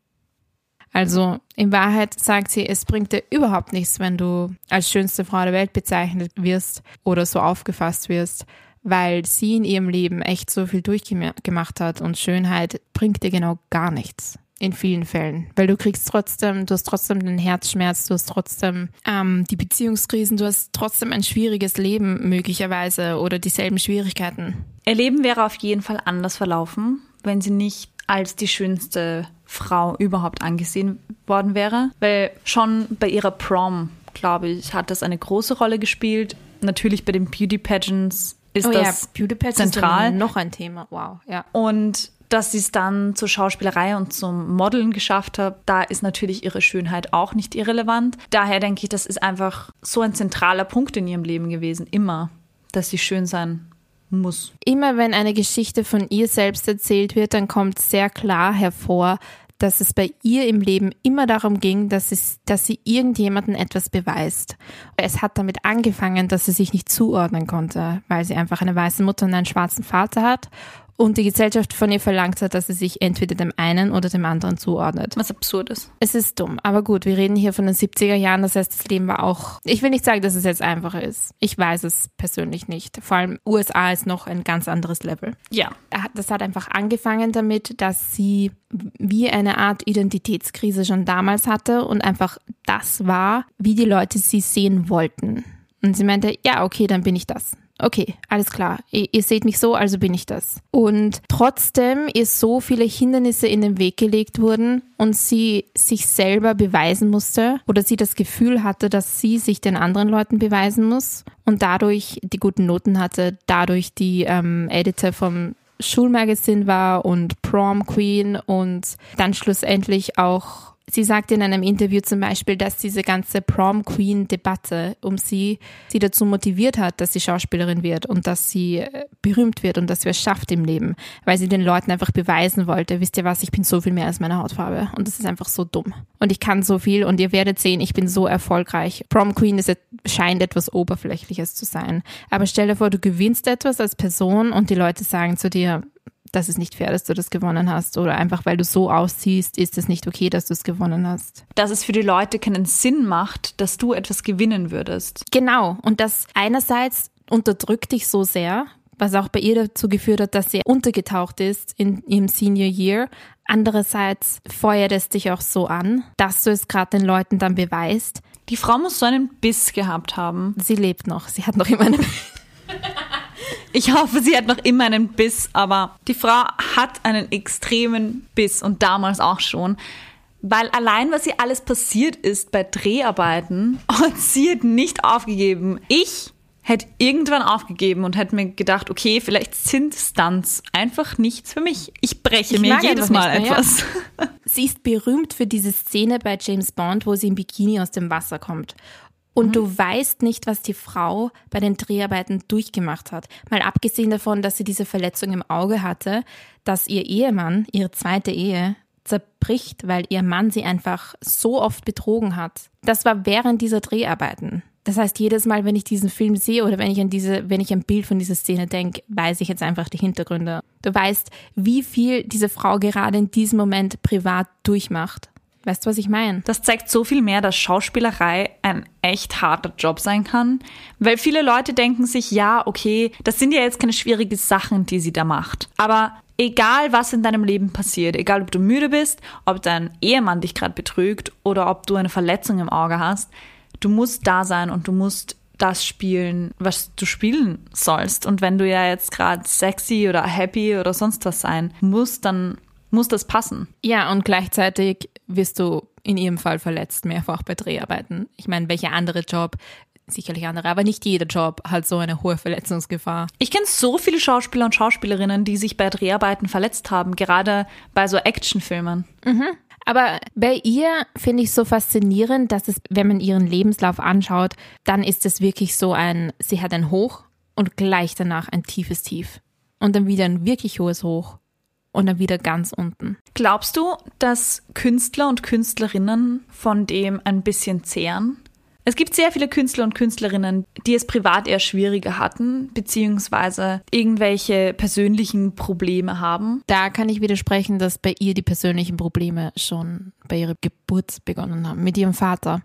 Also in Wahrheit sagt sie, es bringt dir überhaupt nichts, wenn du als schönste Frau der Welt bezeichnet wirst oder so aufgefasst wirst, weil sie in ihrem Leben echt so viel durchgemacht hat und Schönheit bringt dir genau gar nichts. In vielen Fällen, weil du kriegst trotzdem, du hast trotzdem den Herzschmerz, du hast trotzdem ähm, die Beziehungskrisen, du hast trotzdem ein schwieriges Leben möglicherweise oder dieselben Schwierigkeiten. Ihr Leben wäre auf jeden Fall anders verlaufen, wenn sie nicht als die schönste Frau überhaupt angesehen worden wäre, weil schon bei ihrer Prom, glaube ich, hat das eine große Rolle gespielt. Natürlich bei den Beauty Pageants ist oh, das ja, Beauty Pageants zentral. Ist noch ein Thema, wow, ja. Und dass sie es dann zur Schauspielerei und zum Modeln geschafft hat, da ist natürlich ihre Schönheit auch nicht irrelevant. Daher denke ich, das ist einfach so ein zentraler Punkt in ihrem Leben gewesen, immer, dass sie schön sein muss. Immer wenn eine Geschichte von ihr selbst erzählt wird, dann kommt sehr klar hervor, dass es bei ihr im Leben immer darum ging, dass, es, dass sie irgendjemandem etwas beweist. Es hat damit angefangen, dass sie sich nicht zuordnen konnte, weil sie einfach eine weiße Mutter und einen schwarzen Vater hat. Und die Gesellschaft von ihr verlangt hat, dass sie sich entweder dem einen oder dem anderen zuordnet. Was absurd ist. Es ist dumm. Aber gut, wir reden hier von den siebziger Jahren. Das heißt, das Leben war auch... Ich will nicht sagen, dass es jetzt einfacher ist. Ich weiß es persönlich nicht. Vor allem U S A ist noch ein ganz anderes Level. Ja. Das hat einfach angefangen damit, dass sie wie eine Art Identitätskrise schon damals hatte und einfach das war, wie die Leute sie sehen wollten. Und sie meinte, ja, okay, dann bin ich das. Okay, alles klar. Ihr, ihr seht mich so, also bin ich das. Und trotzdem ist so viele Hindernisse in den Weg gelegt wurden und sie sich selber beweisen musste oder sie das Gefühl hatte, dass sie sich den anderen Leuten beweisen muss und dadurch die guten Noten hatte, dadurch die ähm, Editor vom Schulmagazin war und Prom Queen und dann schlussendlich auch, sie sagte in einem Interview zum Beispiel, dass diese ganze Prom-Queen-Debatte um sie, sie dazu motiviert hat, dass sie Schauspielerin wird und dass sie berühmt wird und dass sie es schafft im Leben, weil sie den Leuten einfach beweisen wollte, wisst ihr was, ich bin so viel mehr als meine Hautfarbe und das ist einfach so dumm und ich kann so viel und ihr werdet sehen, ich bin so erfolgreich. Prom-Queen ist, scheint etwas Oberflächliches zu sein, aber stell dir vor, du gewinnst etwas als Person und die Leute sagen zu dir, das ist nicht fair, dass du das gewonnen hast oder einfach, weil du so aussiehst, ist es nicht okay, dass du es gewonnen hast. Dass es für die Leute keinen Sinn macht, dass du etwas gewinnen würdest. Genau. Und das einerseits unterdrückt dich so sehr, was auch bei ihr dazu geführt hat, dass sie untergetaucht ist in ihrem Senior Year. Andererseits feuert es dich auch so an, dass du es gerade den Leuten dann beweist. Die Frau muss so einen Biss gehabt haben. Sie lebt noch. Sie hat noch immer einen Biss. Ich hoffe, sie hat noch immer einen Biss, aber die Frau hat einen extremen Biss und damals auch schon. Weil allein, was ihr alles passiert ist bei Dreharbeiten, und sie hat nicht aufgegeben. Ich hätte irgendwann aufgegeben und hätte mir gedacht, okay, vielleicht sind Stunts einfach nichts für mich. Ich breche ich mir jedes Mal etwas. Mehr. Sie ist berühmt für diese Szene bei James Bond, wo sie im Bikini aus dem Wasser kommt. Und mhm. du weißt nicht, was die Frau bei den Dreharbeiten durchgemacht hat. Mal abgesehen davon, dass sie diese Verletzung im Auge hatte, dass ihr Ehemann, ihre zweite Ehe, zerbricht, weil ihr Mann sie einfach so oft betrogen hat. Das war während dieser Dreharbeiten. Das heißt, jedes Mal, wenn ich diesen Film sehe oder wenn ich an diese, wenn ich ein Bild von dieser Szene denke, weiß ich jetzt einfach die Hintergründe. Du weißt, wie viel diese Frau gerade in diesem Moment privat durchmacht. Weißt du, was ich meine? Das zeigt so viel mehr, dass Schauspielerei ein echt harter Job sein kann. Weil viele Leute denken sich, ja, okay, das sind ja jetzt keine schwierigen Sachen, die sie da macht. Aber egal, was in deinem Leben passiert, egal, ob du müde bist, ob dein Ehemann dich gerade betrügt oder ob du eine Verletzung im Auge hast, du musst da sein und du musst das spielen, was du spielen sollst. Und wenn du ja jetzt gerade sexy oder happy oder sonst was sein musst, dann muss das passen. Ja, und gleichzeitig wirst du in ihrem Fall verletzt, mehrfach bei Dreharbeiten. Ich meine, welcher andere Job, sicherlich andere, aber nicht jeder Job hat so eine hohe Verletzungsgefahr. Ich kenne so viele Schauspieler und Schauspielerinnen, die sich bei Dreharbeiten verletzt haben, gerade bei so Actionfilmen. Mhm. Aber bei ihr finde ich so faszinierend, dass es, wenn man ihren Lebenslauf anschaut, dann ist es wirklich so ein, sie hat ein Hoch und gleich danach ein tiefes Tief. Und dann wieder ein wirklich hohes Hoch und dann wieder ganz unten. Glaubst du, dass Künstler und Künstlerinnen von dem ein bisschen zehren? Es gibt sehr viele Künstler und Künstlerinnen, die es privat eher schwieriger hatten, beziehungsweise irgendwelche persönlichen Probleme haben. Da kann ich widersprechen, dass bei ihr die persönlichen Probleme schon bei ihrer Geburt begonnen haben, mit ihrem Vater.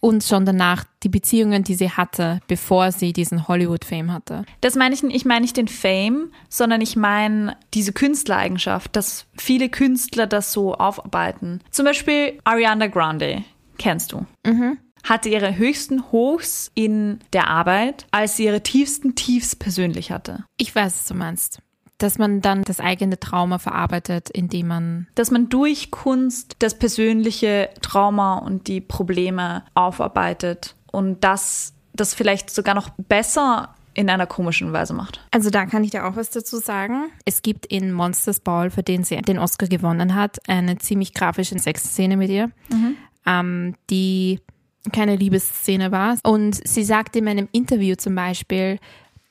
Und schon danach die Beziehungen, die sie hatte, bevor sie diesen Hollywood-Fame hatte. Das meine ich, ich meine nicht den Fame, sondern ich meine diese Künstlereigenschaft, dass viele Künstler das so aufarbeiten. Zum Beispiel Ariana Grande, kennst du? Mhm. Hatte ihre höchsten Hochs in der Arbeit, als sie ihre tiefsten Tiefs persönlich hatte. Ich weiß, was du meinst. Dass man dann das eigene Trauma verarbeitet, indem man... Dass man durch Kunst das persönliche Trauma und die Probleme aufarbeitet und das, das vielleicht sogar noch besser in einer komischen Weise macht. Also da kann ich dir auch was dazu sagen. Es gibt in Monster's Ball, für den sie den Oscar gewonnen hat, eine ziemlich grafische Sexszene mit ihr, mhm. ähm, die... keine Liebesszene war. Und sie sagte in meinem Interview zum Beispiel,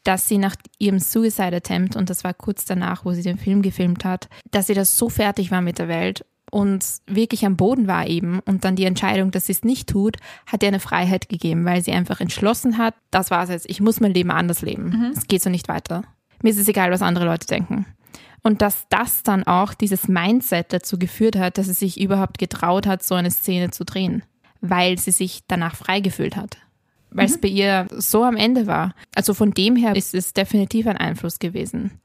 dass sie nach ihrem Suicide Attempt, und das war kurz danach, wo sie den Film gefilmt hat, dass sie das so fertig war mit der Welt und wirklich am Boden war eben. Und dann die Entscheidung, dass sie es nicht tut, hat ihr eine Freiheit gegeben, weil sie einfach entschlossen hat, das war's jetzt, ich muss mein Leben anders leben. Mhm. Es geht so nicht weiter. Mir ist es egal, was andere Leute denken. Und dass das dann auch dieses Mindset dazu geführt hat, dass sie sich überhaupt getraut hat, so eine Szene zu drehen. Weil sie sich danach frei gefühlt hat. Weil es mhm. bei ihr so am Ende war. Also von dem her ist es definitiv ein Einfluss gewesen.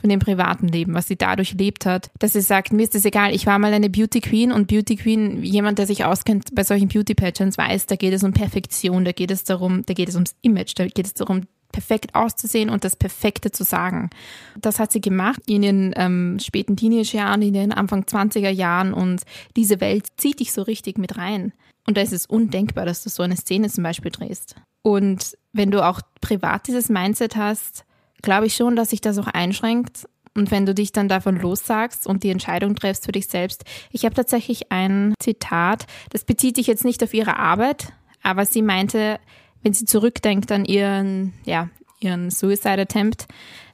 Von dem privaten Leben, was sie dadurch lebt hat. Dass sie sagt, mir ist das egal, ich war mal eine Beauty Queen. Und Beauty Queen, jemand, der sich auskennt bei solchen Beauty Pageants, weiß, da geht es um Perfektion, da geht es darum, da geht es ums Image, da geht es darum, perfekt auszusehen und das Perfekte zu sagen. Das hat sie gemacht in ihren ähm, späten Teenagerjahren, in den Anfang zwanziger Jahren und diese Welt zieht dich so richtig mit rein. Und da ist es undenkbar, dass du so eine Szene zum Beispiel drehst. Und wenn du auch privat dieses Mindset hast, glaube ich schon, dass sich das auch einschränkt. Und wenn du dich dann davon lossagst und die Entscheidung triffst für dich selbst. Ich habe tatsächlich ein Zitat, das bezieht sich jetzt nicht auf ihre Arbeit, aber sie meinte, wenn sie zurückdenkt an ihren, ja, ihren Suicide Attempt,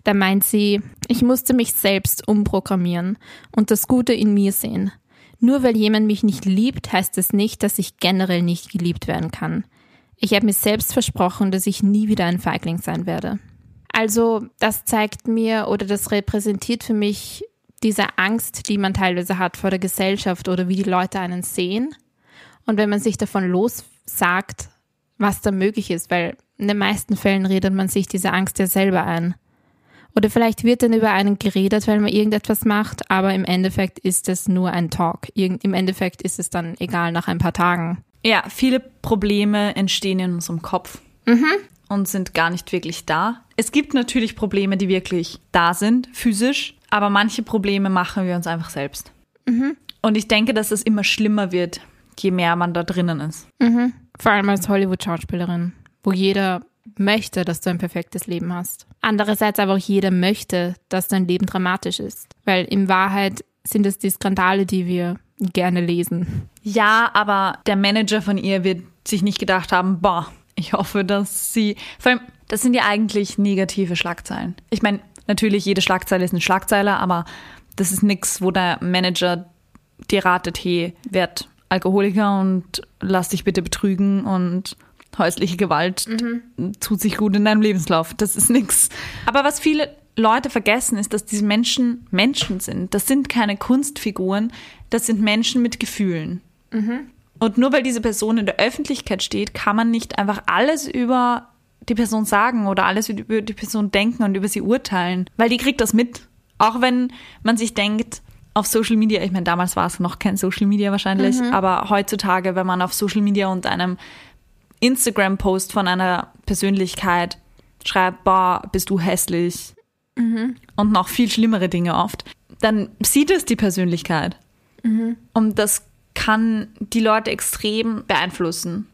dann meint sie, ich musste mich selbst umprogrammieren und das Gute in mir sehen. Nur weil jemand mich nicht liebt, heißt es nicht, dass ich generell nicht geliebt werden kann. Ich habe mir selbst versprochen, dass ich nie wieder ein Feigling sein werde. Also das zeigt mir oder das repräsentiert für mich diese Angst, die man teilweise hat vor der Gesellschaft oder wie die Leute einen sehen. Und wenn man sich davon lossagt, was da möglich ist, weil in den meisten Fällen redet man sich diese Angst ja selber ein. Oder vielleicht wird dann über einen geredet, weil man irgendetwas macht, aber im Endeffekt ist es nur ein Talk. Irgend, im Endeffekt ist es dann egal nach ein paar Tagen. Ja, viele Probleme entstehen in unserem Kopf. Mhm. und sind gar nicht wirklich da. Es gibt natürlich Probleme, die wirklich da sind, physisch, aber manche Probleme machen wir uns einfach selbst. Mhm. Und ich denke, dass es immer schlimmer wird, je mehr man da drinnen ist. Mhm. Vor allem als Hollywood-Schauspielerin, wo jeder möchte, dass du ein perfektes Leben hast. Andererseits aber auch jeder möchte, dass dein Leben dramatisch ist. Weil in Wahrheit sind es die Skandale, die wir gerne lesen. Ja, aber der Manager von ihr wird sich nicht gedacht haben, boah, ich hoffe, dass sie... Vor allem, das sind ja eigentlich negative Schlagzeilen. Ich meine, natürlich, jede Schlagzeile ist eine Schlagzeile, aber das ist nichts, wo der Manager dir ratet, hey, werd Alkoholiker und lass dich bitte betrügen und häusliche Gewalt mhm. tut sich gut in deinem Lebenslauf. Das ist nichts. Aber was viele Leute vergessen, ist, dass diese Menschen Menschen sind. Das sind keine Kunstfiguren, das sind Menschen mit Gefühlen. Mhm. Und nur weil diese Person in der Öffentlichkeit steht, kann man nicht einfach alles über die Person sagen oder alles über die Person denken und über sie urteilen, weil die kriegt das mit. Auch wenn man sich denkt, auf Social Media, ich meine, damals war es noch kein Social Media wahrscheinlich, mhm. aber heutzutage, wenn man auf Social Media und einem Instagram-Post von einer Persönlichkeit schreibt, boah, bist du hässlich mhm. und noch viel schlimmere Dinge oft, dann sieht es die Persönlichkeit. Mhm. Und das kann die Leute extrem beeinflussen.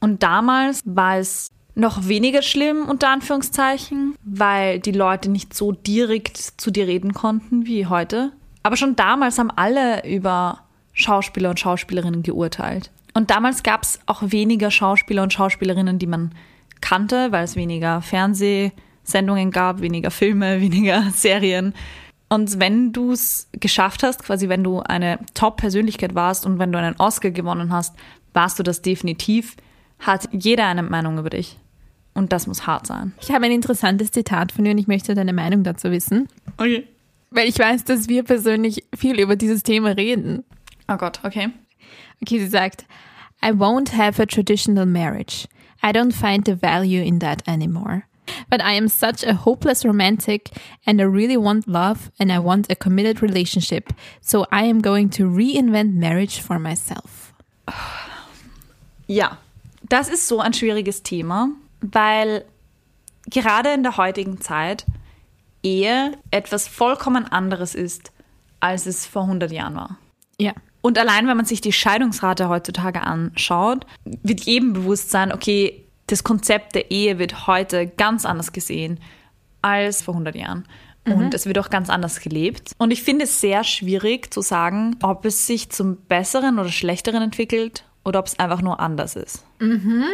Und damals war es noch weniger schlimm, unter Anführungszeichen, weil die Leute nicht so direkt zu dir reden konnten wie heute. Aber schon damals haben alle über Schauspieler und Schauspielerinnen geurteilt. Und damals gab es auch weniger Schauspieler und Schauspielerinnen, die man kannte, weil es weniger Fernsehsendungen gab, weniger Filme, weniger Serien. Und wenn du es geschafft hast, quasi wenn du eine Top-Persönlichkeit warst und wenn du einen Oscar gewonnen hast, warst du das definitiv, hat jeder eine Meinung über dich. Und das muss hart sein. Ich habe ein interessantes Zitat von dir und ich möchte deine Meinung dazu wissen. Okay. Weil ich weiß, dass wir persönlich viel über dieses Thema reden. Oh Gott, okay. Okay, sie sagt, I won't have a traditional marriage. I don't find the value in that anymore. But I am such a hopeless romantic and I really want love and I want a committed relationship. So I am going to reinvent marriage for myself. Ja, das ist so ein schwieriges Thema, weil gerade in der heutigen Zeit Ehe etwas vollkommen anderes ist, als es vor hundert Jahren war. Ja. Und allein, wenn man sich die Scheidungsrate heutzutage anschaut, wird jedem bewusst sein, okay, das Konzept der Ehe wird heute ganz anders gesehen als vor hundert Jahren. Mhm. Und es wird auch ganz anders gelebt. Und ich finde es sehr schwierig zu sagen, ob es sich zum Besseren oder Schlechteren entwickelt oder ob es einfach nur anders ist. Mhm.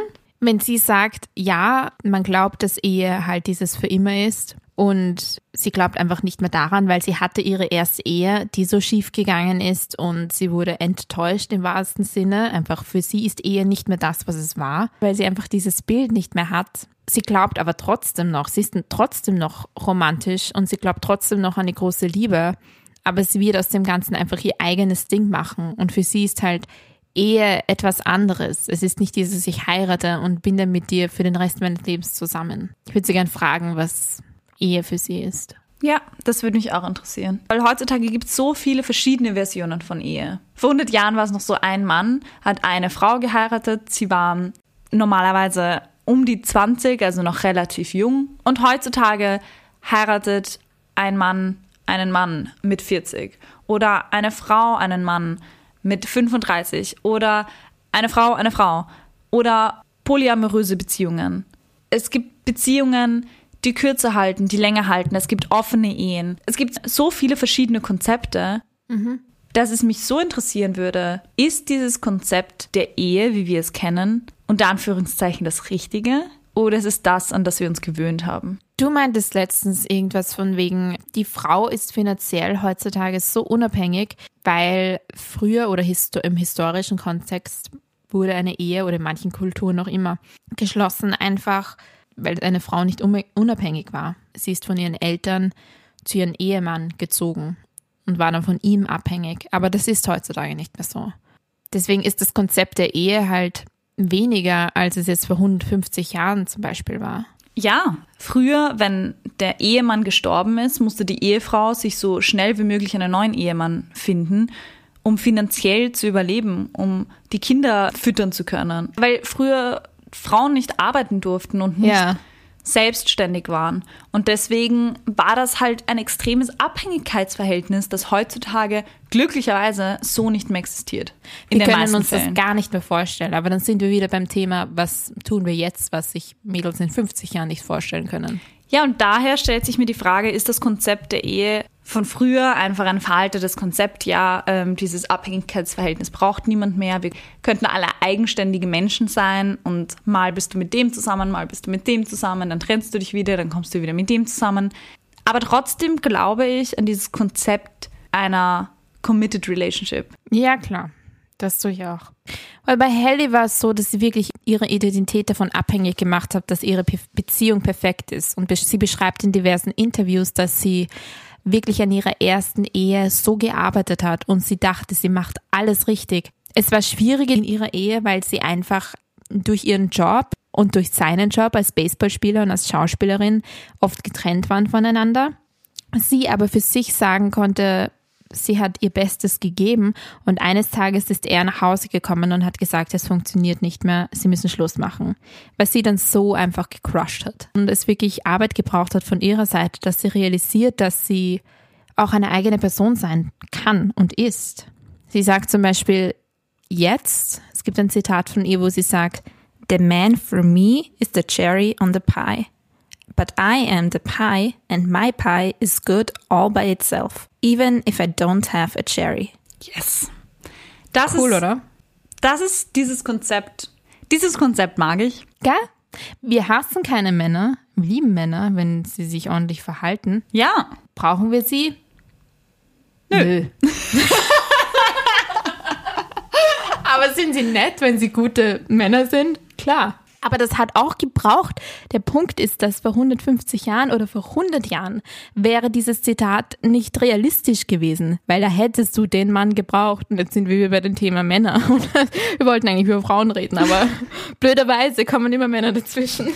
Wenn sie sagt, ja, man glaubt, dass Ehe halt dieses für immer ist. Und sie glaubt einfach nicht mehr daran, weil sie hatte ihre erste Ehe, die so schief gegangen ist und sie wurde enttäuscht im wahrsten Sinne. Einfach für sie ist Ehe nicht mehr das, was es war, weil sie einfach dieses Bild nicht mehr hat. Sie glaubt aber trotzdem noch, sie ist trotzdem noch romantisch und sie glaubt trotzdem noch an die große Liebe, aber sie wird aus dem Ganzen einfach ihr eigenes Ding machen und für sie ist halt Ehe etwas anderes. Es ist nicht dieses, ich heirate und bin dann mit dir für den Rest meines Lebens zusammen. Ich würde sie gerne fragen, was Ehe für sie ist. Ja, das würde mich auch interessieren. Weil heutzutage gibt es so viele verschiedene Versionen von Ehe. Vor hundert Jahren war es noch so, ein Mann hat eine Frau geheiratet. Sie waren normalerweise um die zwanzig, also noch relativ jung. Und heutzutage heiratet ein Mann einen Mann mit vierzig. Oder eine Frau einen Mann mit fünfunddreißig. Oder eine Frau eine Frau. Oder polyamoröse Beziehungen. Es gibt Beziehungen, die kürzer halten, die länger halten. Es gibt offene Ehen. Es gibt so viele verschiedene Konzepte, mhm. dass es mich so interessieren würde, ist dieses Konzept der Ehe, wie wir es kennen, unter Anführungszeichen das Richtige? Oder ist es das, an das wir uns gewöhnt haben? Du meintest letztens irgendwas von wegen, die Frau ist finanziell heutzutage so unabhängig, weil früher oder im historischen Kontext wurde eine Ehe oder in manchen Kulturen noch immer geschlossen, einfach weil eine Frau nicht unabhängig war. Sie ist von ihren Eltern zu ihrem Ehemann gezogen und war dann von ihm abhängig. Aber das ist heutzutage nicht mehr so. Deswegen ist das Konzept der Ehe halt weniger, als es jetzt vor hundertfünfzig Jahren zum Beispiel war. Ja, früher, wenn der Ehemann gestorben ist, musste die Ehefrau sich so schnell wie möglich einen neuen Ehemann finden, um finanziell zu überleben, um die Kinder füttern zu können. Weil früher Frauen nicht arbeiten durften und nicht ja. selbstständig waren. Und deswegen war das halt ein extremes Abhängigkeitsverhältnis, das heutzutage glücklicherweise so nicht mehr existiert. In wir den können uns Fällen. Das gar nicht mehr vorstellen. Aber dann sind wir wieder beim Thema, was tun wir jetzt, was sich Mädels in fünfzig Jahren nicht vorstellen können. Ja, und daher stellt sich mir die Frage, ist das Konzept der Ehe von früher einfach ein veraltetes Konzept? Ja, ähm, dieses Abhängigkeitsverhältnis braucht niemand mehr. Wir könnten alle eigenständige Menschen sein und mal bist du mit dem zusammen, mal bist du mit dem zusammen, dann trennst du dich wieder, dann kommst du wieder mit dem zusammen. Aber trotzdem glaube ich an dieses Konzept einer committed relationship. Ja, klar. Das tue ich auch. Weil bei Halle war es so, dass sie wirklich ihre Identität davon abhängig gemacht hat, dass ihre Beziehung perfekt ist. Und sie beschreibt in diversen Interviews, dass sie wirklich an ihrer ersten Ehe so gearbeitet hat und sie dachte, sie macht alles richtig. Es war schwierig in ihrer Ehe, weil sie einfach durch ihren Job und durch seinen Job als Baseballspieler und als Schauspielerin oft getrennt waren voneinander. Sie aber für sich sagen konnte, sie hat ihr Bestes gegeben und eines Tages ist er nach Hause gekommen und hat gesagt, es funktioniert nicht mehr, sie müssen Schluss machen, weil sie dann so einfach gecrushed hat und es wirklich Arbeit gebraucht hat von ihrer Seite, dass sie realisiert, dass sie auch eine eigene Person sein kann und ist. Sie sagt zum Beispiel jetzt, es gibt ein Zitat von ihr, wo sie sagt, "The man for me is the cherry on the pie. But I am the pie and my pie is good all by itself, even if I don't have a cherry." Yes. Das cool, ist, oder? Das ist dieses Konzept. Dieses Konzept mag ich. Gell? Wir hassen keine Männer, lieben Männer, wenn sie sich ordentlich verhalten. Ja. Brauchen wir sie? Nö. Nö. Aber sind sie nett, wenn sie gute Männer sind? Klar. Aber das hat auch gebraucht. Der Punkt ist, dass vor hundertfünfzig Jahren oder vor hundert Jahren wäre dieses Zitat nicht realistisch gewesen, weil da hättest du den Mann gebraucht. Und jetzt sind wir wieder bei dem Thema Männer. Und wir wollten eigentlich über Frauen reden, aber blöderweise kommen immer Männer dazwischen.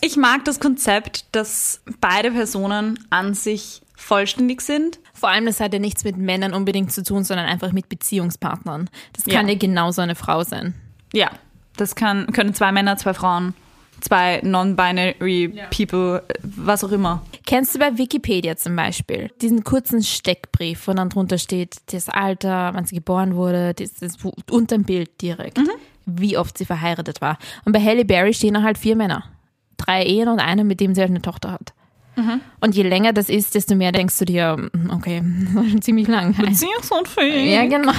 Ich mag das Konzept, dass beide Personen an sich vollständig sind. Vor allem, das hat ja nichts mit Männern unbedingt zu tun, sondern einfach mit Beziehungspartnern. Das kann ja, ja genauso eine Frau sein. Ja. Das kann, können zwei Männer, zwei Frauen, zwei non-binary ja. people, was auch immer. Kennst du bei Wikipedia zum Beispiel diesen kurzen Steckbrief, wo dann drunter steht, das Alter, wann sie geboren wurde, das, das unter dem Bild direkt, mhm. wie oft sie verheiratet war. Und bei Halle Berry stehen dann halt vier Männer. Drei Ehen und einer, mit dem sie halt eine Tochter hat. Mhm. Und je länger das ist, desto mehr denkst du dir, okay, ziemlich lang. Beziehungsunfähig. Ja, genau.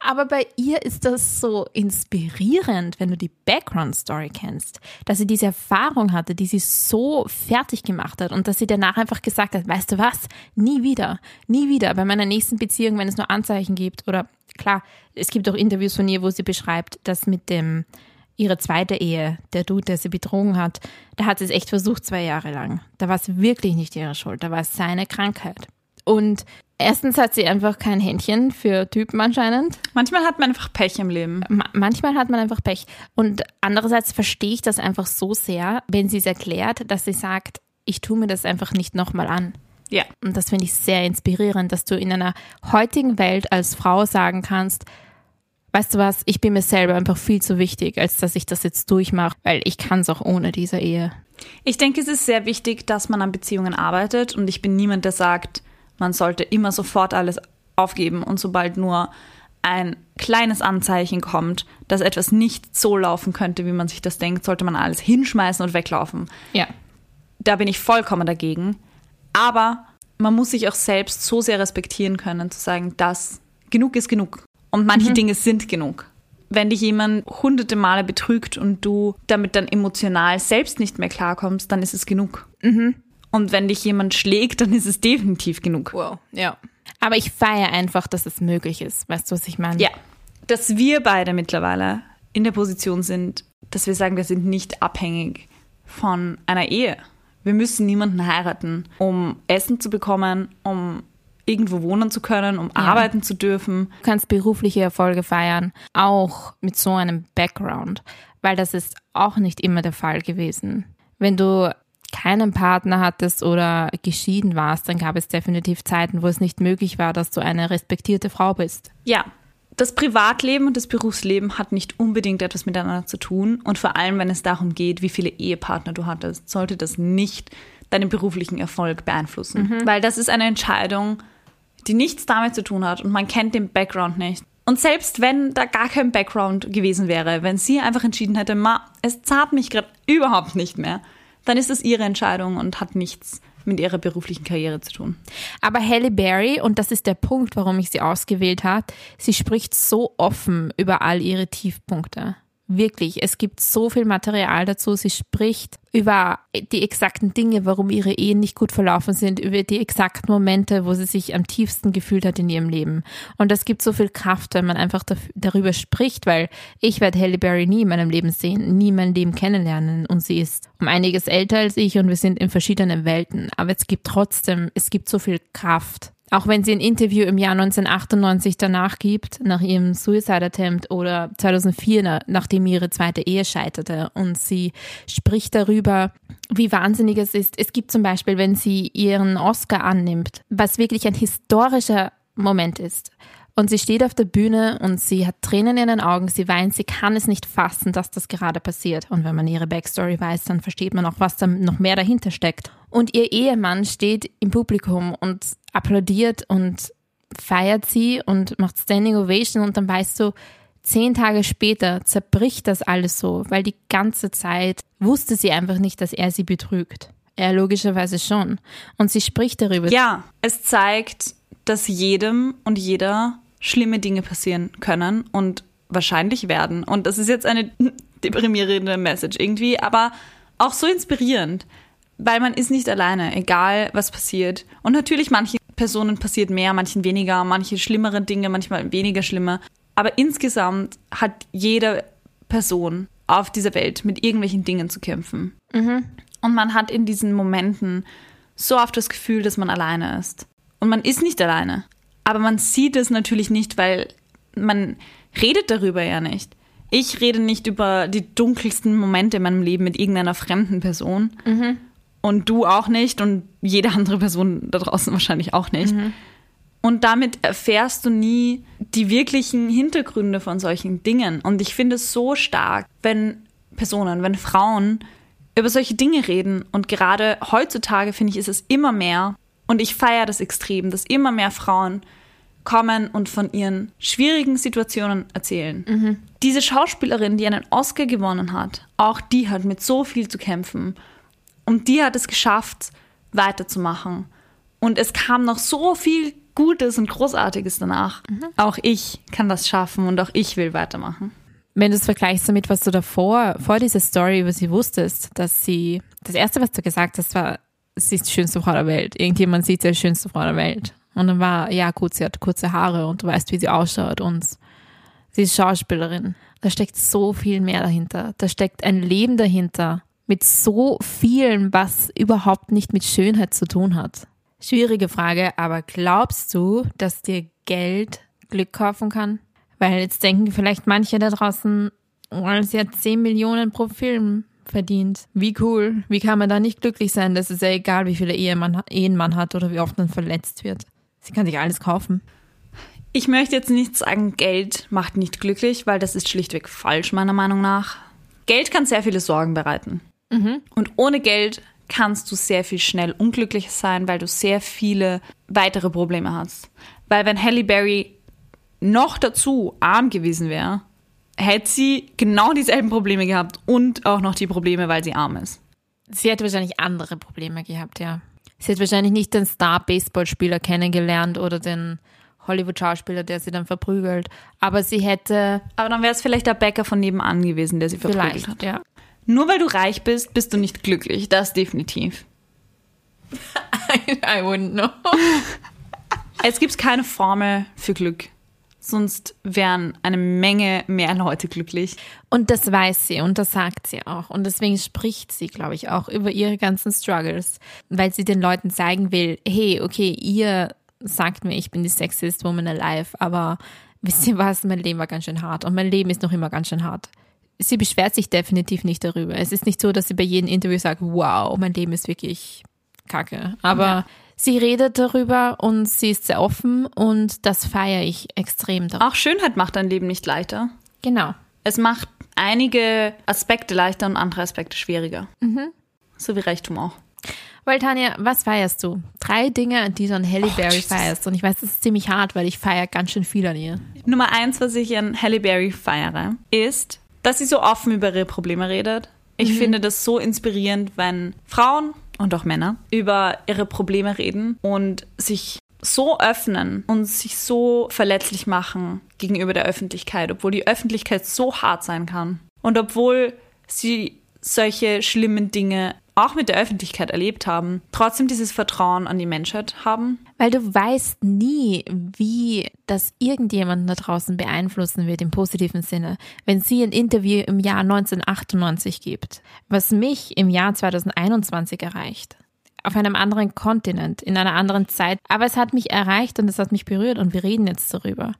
Aber bei ihr ist das so inspirierend, wenn du die Background-Story kennst, dass sie diese Erfahrung hatte, die sie so fertig gemacht hat und dass sie danach einfach gesagt hat, weißt du was, nie wieder, nie wieder bei meiner nächsten Beziehung, wenn es nur Anzeichen gibt oder klar, es gibt auch Interviews von ihr, wo sie beschreibt, dass mit dem ihre zweite Ehe, der Dude, der sie betrogen hat, da hat sie es echt versucht, zwei Jahre lang. Da war es wirklich nicht ihre Schuld, da war es seine Krankheit. Und erstens hat sie einfach kein Händchen für Typen anscheinend. Manchmal hat man einfach Pech im Leben. Ma- manchmal hat man einfach Pech. Und andererseits verstehe ich das einfach so sehr, wenn sie es erklärt, dass sie sagt, ich tue mir das einfach nicht nochmal an. Ja. Und das finde ich sehr inspirierend, dass du in einer heutigen Welt als Frau sagen kannst, weißt du was, ich bin mir selber einfach viel zu wichtig, als dass ich das jetzt durchmache, weil ich kann es auch ohne diese Ehe. Ich denke, es ist sehr wichtig, dass man an Beziehungen arbeitet und ich bin niemand, der sagt, man sollte immer sofort alles aufgeben und sobald nur ein kleines Anzeichen kommt, dass etwas nicht so laufen könnte, wie man sich das denkt, sollte man alles hinschmeißen und weglaufen. Ja. Da bin ich vollkommen dagegen, aber man muss sich auch selbst so sehr respektieren können, zu sagen, dass genug ist genug. Und manche mhm. Dinge sind genug. Wenn dich jemand hunderte Male betrügt und du damit dann emotional selbst nicht mehr klarkommst, dann ist es genug. Mhm. Und wenn dich jemand schlägt, dann ist es definitiv genug. Wow, ja. Aber ich feiere einfach, dass es möglich ist. Weißt du, was ich meine? Ja, dass wir beide mittlerweile in der Position sind, dass wir sagen, wir sind nicht abhängig von einer Ehe. Wir müssen niemanden heiraten, um Essen zu bekommen, um irgendwo wohnen zu können, um ja. arbeiten zu dürfen. Du kannst berufliche Erfolge feiern, auch mit so einem Background, weil das ist auch nicht immer der Fall gewesen. Wenn du keinen Partner hattest oder geschieden warst, dann gab es definitiv Zeiten, wo es nicht möglich war, dass du eine respektierte Frau bist. Ja, Das Privatleben und das Berufsleben hat nicht unbedingt etwas miteinander zu tun. Und vor allem, wenn es darum geht, wie viele Ehepartner du hattest, sollte das nicht deinen beruflichen Erfolg beeinflussen. Mhm. Weil das ist eine Entscheidung, die nichts damit zu tun hat und man kennt den Background nicht. Und selbst wenn da gar kein Background gewesen wäre, wenn sie einfach entschieden hätte, ma, es zahlt mich gerade überhaupt nicht mehr, dann ist das ihre Entscheidung und hat nichts mit ihrer beruflichen Karriere zu tun. Aber Halle Berry, und das ist der Punkt, warum ich sie ausgewählt habe, sie spricht so offen über all ihre Tiefpunkte. Wirklich, es gibt so viel Material dazu. Sie spricht über die exakten Dinge, warum ihre Ehen nicht gut verlaufen sind, über die exakten Momente, wo sie sich am tiefsten gefühlt hat in ihrem Leben. Und das gibt so viel Kraft, wenn man einfach dafür, darüber spricht, weil ich werde Halle Berry nie in meinem Leben sehen, nie mein Leben kennenlernen. Und sie ist um einiges älter als ich und wir sind in verschiedenen Welten. Aber es gibt trotzdem, es gibt so viel Kraft. Auch wenn sie ein Interview im Jahr neunzehnhundertachtundneunzig danach gibt, nach ihrem Suicide Attempt oder zweitausendvier, nachdem ihre zweite Ehe scheiterte. Und sie spricht darüber, wie wahnsinnig es ist. Es gibt zum Beispiel, wenn sie ihren Oscar annimmt, was wirklich ein historischer Moment ist. Und sie steht auf der Bühne und sie hat Tränen in den Augen, sie weint, sie kann es nicht fassen, dass das gerade passiert. Und wenn man ihre Backstory weiß, dann versteht man auch, was da noch mehr dahinter steckt. Und ihr Ehemann steht im Publikum und applaudiert und feiert sie und macht Standing Ovation und dann weißt du, zehn Tage später zerbricht das alles so, weil die ganze Zeit wusste sie einfach nicht, dass er sie betrügt. Er logischerweise schon. Und sie spricht darüber. Ja, es zeigt, dass jedem und jeder schlimme Dinge passieren können und wahrscheinlich werden. Und das ist jetzt eine deprimierende Message irgendwie, aber auch so inspirierend, weil man ist nicht alleine, egal was passiert. Und natürlich, manchen Personen passiert mehr, manchen weniger, manche schlimmere Dinge, manchmal weniger schlimmer. Aber insgesamt hat jede Person auf dieser Welt mit irgendwelchen Dingen zu kämpfen. Mhm. Und man hat in diesen Momenten so oft das Gefühl, dass man alleine ist. Und man ist nicht alleine. Aber man sieht es natürlich nicht, weil man redet darüber ja nicht. Ich rede nicht über die dunkelsten Momente in meinem Leben mit irgendeiner fremden Person. Mhm. Und du auch nicht und jede andere Person da draußen wahrscheinlich auch nicht. Mhm. Und damit erfährst du nie die wirklichen Hintergründe von solchen Dingen. Und ich finde es so stark, wenn Personen, wenn Frauen über solche Dinge reden. Und gerade heutzutage, finde ich, ist es immer mehr. Und ich feiere das extrem, dass immer mehr Frauen kommen und von ihren schwierigen Situationen erzählen. Mhm. Diese Schauspielerin, die einen Oscar gewonnen hat, auch die hat mit so viel zu kämpfen. Und die hat es geschafft, weiterzumachen. Und es kam noch so viel Gutes und Großartiges danach. Mhm. Auch ich kann das schaffen und auch ich will weitermachen. Wenn du es vergleichst damit, was du davor, vor dieser Story über sie wusstest, dass sie, das Erste, was du gesagt hast, war, sie ist die schönste Frau der Welt. Irgendjemand sieht sie als schönste Frau der Welt. Und dann war, ja gut, sie hat kurze Haare und du weißt, wie sie ausschaut und sie ist Schauspielerin. Da steckt so viel mehr dahinter. Da steckt ein Leben dahinter mit so vielen, was überhaupt nicht mit Schönheit zu tun hat. Schwierige Frage, aber glaubst du, dass dir Geld Glück kaufen kann? Weil jetzt denken vielleicht manche da draußen, oh, sie hat zehn Millionen pro Film verdient. Wie cool. Wie kann man da nicht glücklich sein? Das ist ja egal, wie viele Ehen man hat oder wie oft man verletzt wird. Sie kann sich alles kaufen. Ich möchte jetzt nicht sagen, Geld macht nicht glücklich, weil das ist schlichtweg falsch, meiner Meinung nach. Geld kann sehr viele Sorgen bereiten. Mhm. Und ohne Geld kannst du sehr viel schnell unglücklich sein, weil du sehr viele weitere Probleme hast. Weil wenn Halle Berry noch dazu arm gewesen wäre, hätte sie genau dieselben Probleme gehabt und auch noch die Probleme, weil sie arm ist. Sie hätte wahrscheinlich andere Probleme gehabt, ja. Sie hätte wahrscheinlich nicht den Star-Baseballspieler kennengelernt oder den Hollywood-Schauspieler, der sie dann verprügelt. Aber sie hätte... Aber dann wäre es vielleicht der Bäcker von nebenan gewesen, der sie verprügelt vielleicht, hat. Ja. Nur weil du reich bist, bist du nicht glücklich. Das definitiv. I, I wouldn't know. Es gibt keine Formel für Glück. Sonst wären eine Menge mehr Leute glücklich. Und das weiß sie und das sagt sie auch. Und deswegen spricht sie, glaube ich, auch über ihre ganzen Struggles, weil sie den Leuten zeigen will, hey, okay, ihr sagt mir, ich bin die sexiest woman alive, aber wisst ihr was, mein Leben war ganz schön hart und mein Leben ist noch immer ganz schön hart. Sie beschwert sich definitiv nicht darüber. Es ist nicht so, dass sie bei jedem Interview sagt, wow, mein Leben ist wirklich kacke. Aber ja. Sie redet darüber und sie ist sehr offen und das feiere ich extrem daran. Auch Schönheit macht dein Leben nicht leichter. Genau. Es macht einige Aspekte leichter und andere Aspekte schwieriger. Mhm. So wie Reichtum auch. Weil, Tanja, was feierst du? Drei Dinge, an die du an Halle Berry oh, feierst. Und ich weiß, das ist ziemlich hart, weil ich feiere ganz schön viel an ihr. Nummer eins, was ich an Halle Berry feiere, ist, dass sie so offen über ihre Probleme redet. Ich mhm. finde das so inspirierend, wenn Frauen und auch Männer über ihre Probleme reden und sich so öffnen und sich so verletzlich machen gegenüber der Öffentlichkeit, obwohl die Öffentlichkeit so hart sein kann. Und obwohl sie solche schlimmen Dinge auch mit der Öffentlichkeit erlebt haben, trotzdem dieses Vertrauen an die Menschheit haben. Weil du weißt nie, wie das irgendjemanden da draußen beeinflussen wird im positiven Sinne, wenn sie ein Interview im Jahr neunzehnhundertachtundneunzig gibt, was mich im Jahr zweitausendeinundzwanzig erreicht. Auf einem anderen Kontinent, in einer anderen Zeit. Aber es hat mich erreicht und es hat mich berührt und wir reden jetzt darüber.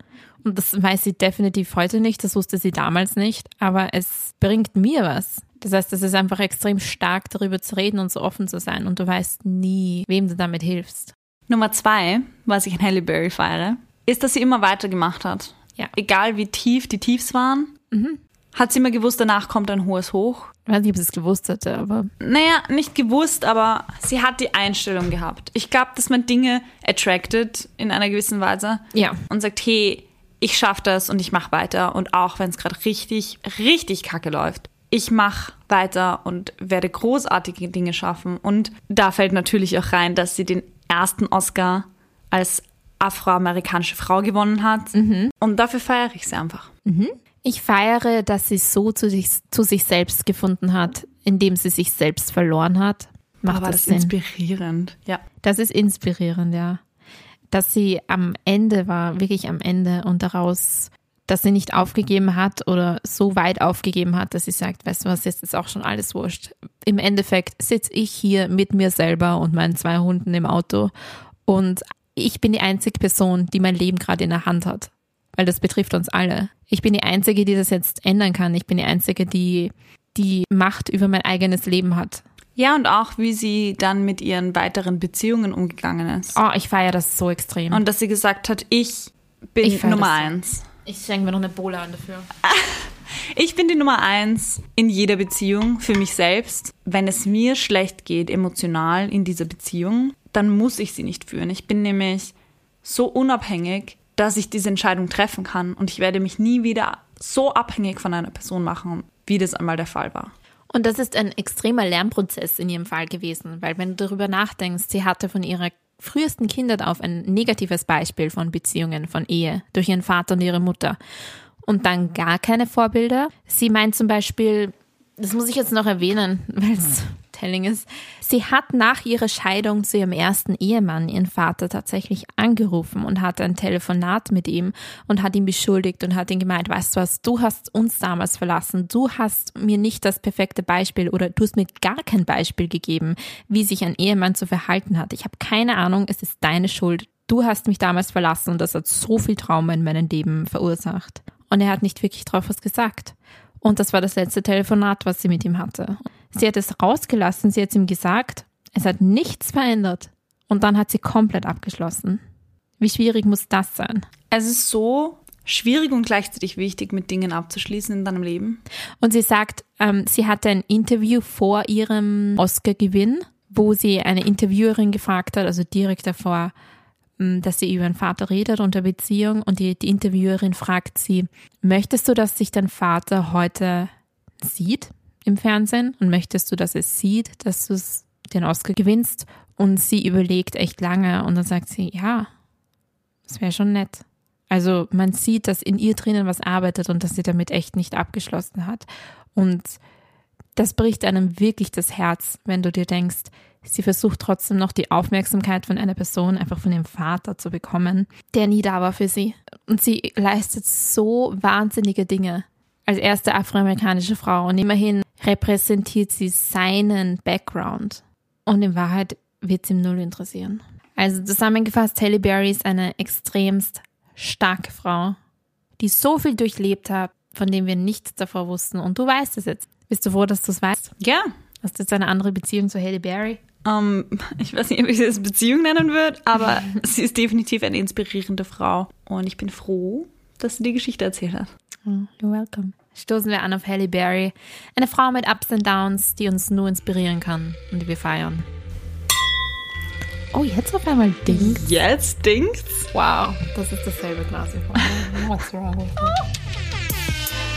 Und das weiß sie definitiv heute nicht, das wusste sie damals nicht, aber es bringt mir was. Das heißt, es ist einfach extrem stark, darüber zu reden und so offen zu sein. Und du weißt nie, wem du damit hilfst. Nummer zwei, was ich in Halle Berry feiere, ist, dass sie immer weitergemacht hat. Ja. Egal wie tief die Tiefs waren, mhm. hat sie immer gewusst, danach kommt ein hohes Hoch. Ich weiß nicht, ob sie es gewusst hatte, aber... Naja, nicht gewusst, aber sie hat die Einstellung gehabt. Ich glaube, dass man Dinge attracted in einer gewissen Weise. Ja. Und sagt, hey, ich schaffe das und ich mache weiter. Und auch wenn es gerade richtig, richtig kacke läuft. Ich mache weiter und werde großartige Dinge schaffen. Und da fällt natürlich auch rein, dass sie den ersten Oscar als afroamerikanische Frau gewonnen hat. Mhm. Und dafür feiere ich sie einfach. Mhm. Ich feiere, dass sie so zu sich, zu sich selbst gefunden hat, indem sie sich selbst verloren hat. Macht Aber das, das ist inspirierend. Ja. Das ist inspirierend, ja. Dass sie am Ende war, wirklich am Ende und daraus... dass sie nicht aufgegeben hat oder so weit aufgegeben hat, dass sie sagt, weißt du was, jetzt ist auch schon alles wurscht. Im Endeffekt sitze ich hier mit mir selber und meinen zwei Hunden im Auto und ich bin die einzige Person, die mein Leben gerade in der Hand hat, weil das betrifft uns alle. Ich bin die Einzige, die das jetzt ändern kann. Ich bin die Einzige, die die Macht über mein eigenes Leben hat. Ja, und auch, wie sie dann mit ihren weiteren Beziehungen umgegangen ist. Oh, ich feiere das so extrem. Und dass sie gesagt hat, ich bin ich Nummer eins. Ich schenke mir noch eine Bola an dafür. Ich bin die Nummer eins in jeder Beziehung für mich selbst. Wenn es mir schlecht geht, emotional in dieser Beziehung, dann muss ich sie nicht führen. Ich bin nämlich so unabhängig, dass ich diese Entscheidung treffen kann. Und ich werde mich nie wieder so abhängig von einer Person machen, wie das einmal der Fall war. Und das ist ein extremer Lernprozess in ihrem Fall gewesen. Weil wenn du darüber nachdenkst, sie hatte von ihrer frühesten Kindheit auf ein negatives Beispiel von Beziehungen, von Ehe, durch ihren Vater und ihre Mutter. Und dann gar keine Vorbilder. Sie meint zum Beispiel, das muss ich jetzt noch erwähnen, weil es telling ist, sie hat nach ihrer Scheidung zu ihrem ersten Ehemann, ihren Vater, tatsächlich angerufen und hatte ein Telefonat mit ihm und hat ihn beschuldigt und hat ihn gemeint, weißt du was, du hast uns damals verlassen, du hast mir nicht das perfekte Beispiel oder du hast mir gar kein Beispiel gegeben, wie sich ein Ehemann zu verhalten hat. Ich habe keine Ahnung, es ist deine Schuld. Du hast mich damals verlassen und das hat so viel Trauma in meinem Leben verursacht. Und er hat nicht wirklich drauf was gesagt. Und das war das letzte Telefonat, was sie mit ihm hatte. Sie hat es rausgelassen, sie hat es ihm gesagt, es hat nichts verändert. Und dann hat sie komplett abgeschlossen. Wie schwierig muss das sein? Es ist so schwierig und gleichzeitig wichtig, mit Dingen abzuschließen in deinem Leben. Und sie sagt, ähm, sie hatte ein Interview vor ihrem Oscar-Gewinn, wo sie eine Interviewerin gefragt hat, also direkt davor, dass sie über ihren Vater redet und der Beziehung. Und die, die Interviewerin fragt sie, möchtest du, dass sich dein Vater heute sieht im Fernsehen? Und möchtest du, dass er sieht, dass du den Oscar gewinnst? Und sie überlegt echt lange und dann sagt sie, ja, das wäre schon nett. Also man sieht, dass in ihr drinnen was arbeitet und dass sie damit echt nicht abgeschlossen hat. Und das bricht einem wirklich das Herz, wenn du dir denkst, sie versucht trotzdem noch die Aufmerksamkeit von einer Person, einfach von dem Vater zu bekommen, der nie da war für sie. Und sie leistet so wahnsinnige Dinge als erste afroamerikanische Frau. Und immerhin repräsentiert sie seinen Background. Und in Wahrheit wird es ihm null interessieren. Also zusammengefasst, Halle Berry ist eine extremst starke Frau, die so viel durchlebt hat, von dem wir nichts davor wussten. Und du weißt es jetzt. Bist du froh, dass du es weißt? Ja. Hast du jetzt eine andere Beziehung zu Halle Berry? Um, ich weiß nicht, ob ich das Beziehung nennen würde, aber sie ist definitiv eine inspirierende Frau. Und ich bin froh, dass sie die Geschichte erzählt hat. Oh, you're welcome. Stoßen wir an auf Halle Berry. Eine Frau mit Ups und Downs, die uns nur inspirieren kann und die wir feiern. Oh, jetzt auf einmal Dings. Jetzt Dings? Wow, das ist dasselbe Glas wie vorhin. What's wrong with me?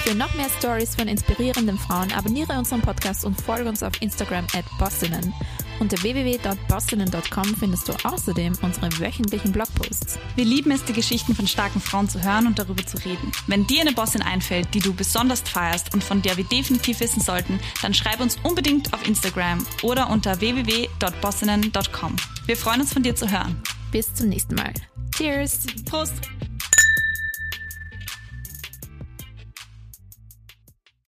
Für noch mehr Stories von inspirierenden Frauen abonniere unseren Podcast und folge uns auf Instagram at Bossinnen. Unter w w w punkt bossinnen punkt com findest du außerdem unsere wöchentlichen Blogposts. Wir lieben es, die Geschichten von starken Frauen zu hören und darüber zu reden. Wenn dir eine Bossin einfällt, die du besonders feierst und von der wir definitiv wissen sollten, dann schreib uns unbedingt auf Instagram oder unter w w w punkt bossinnen punkt com. Wir freuen uns, von dir zu hören. Bis zum nächsten Mal. Cheers! Prost!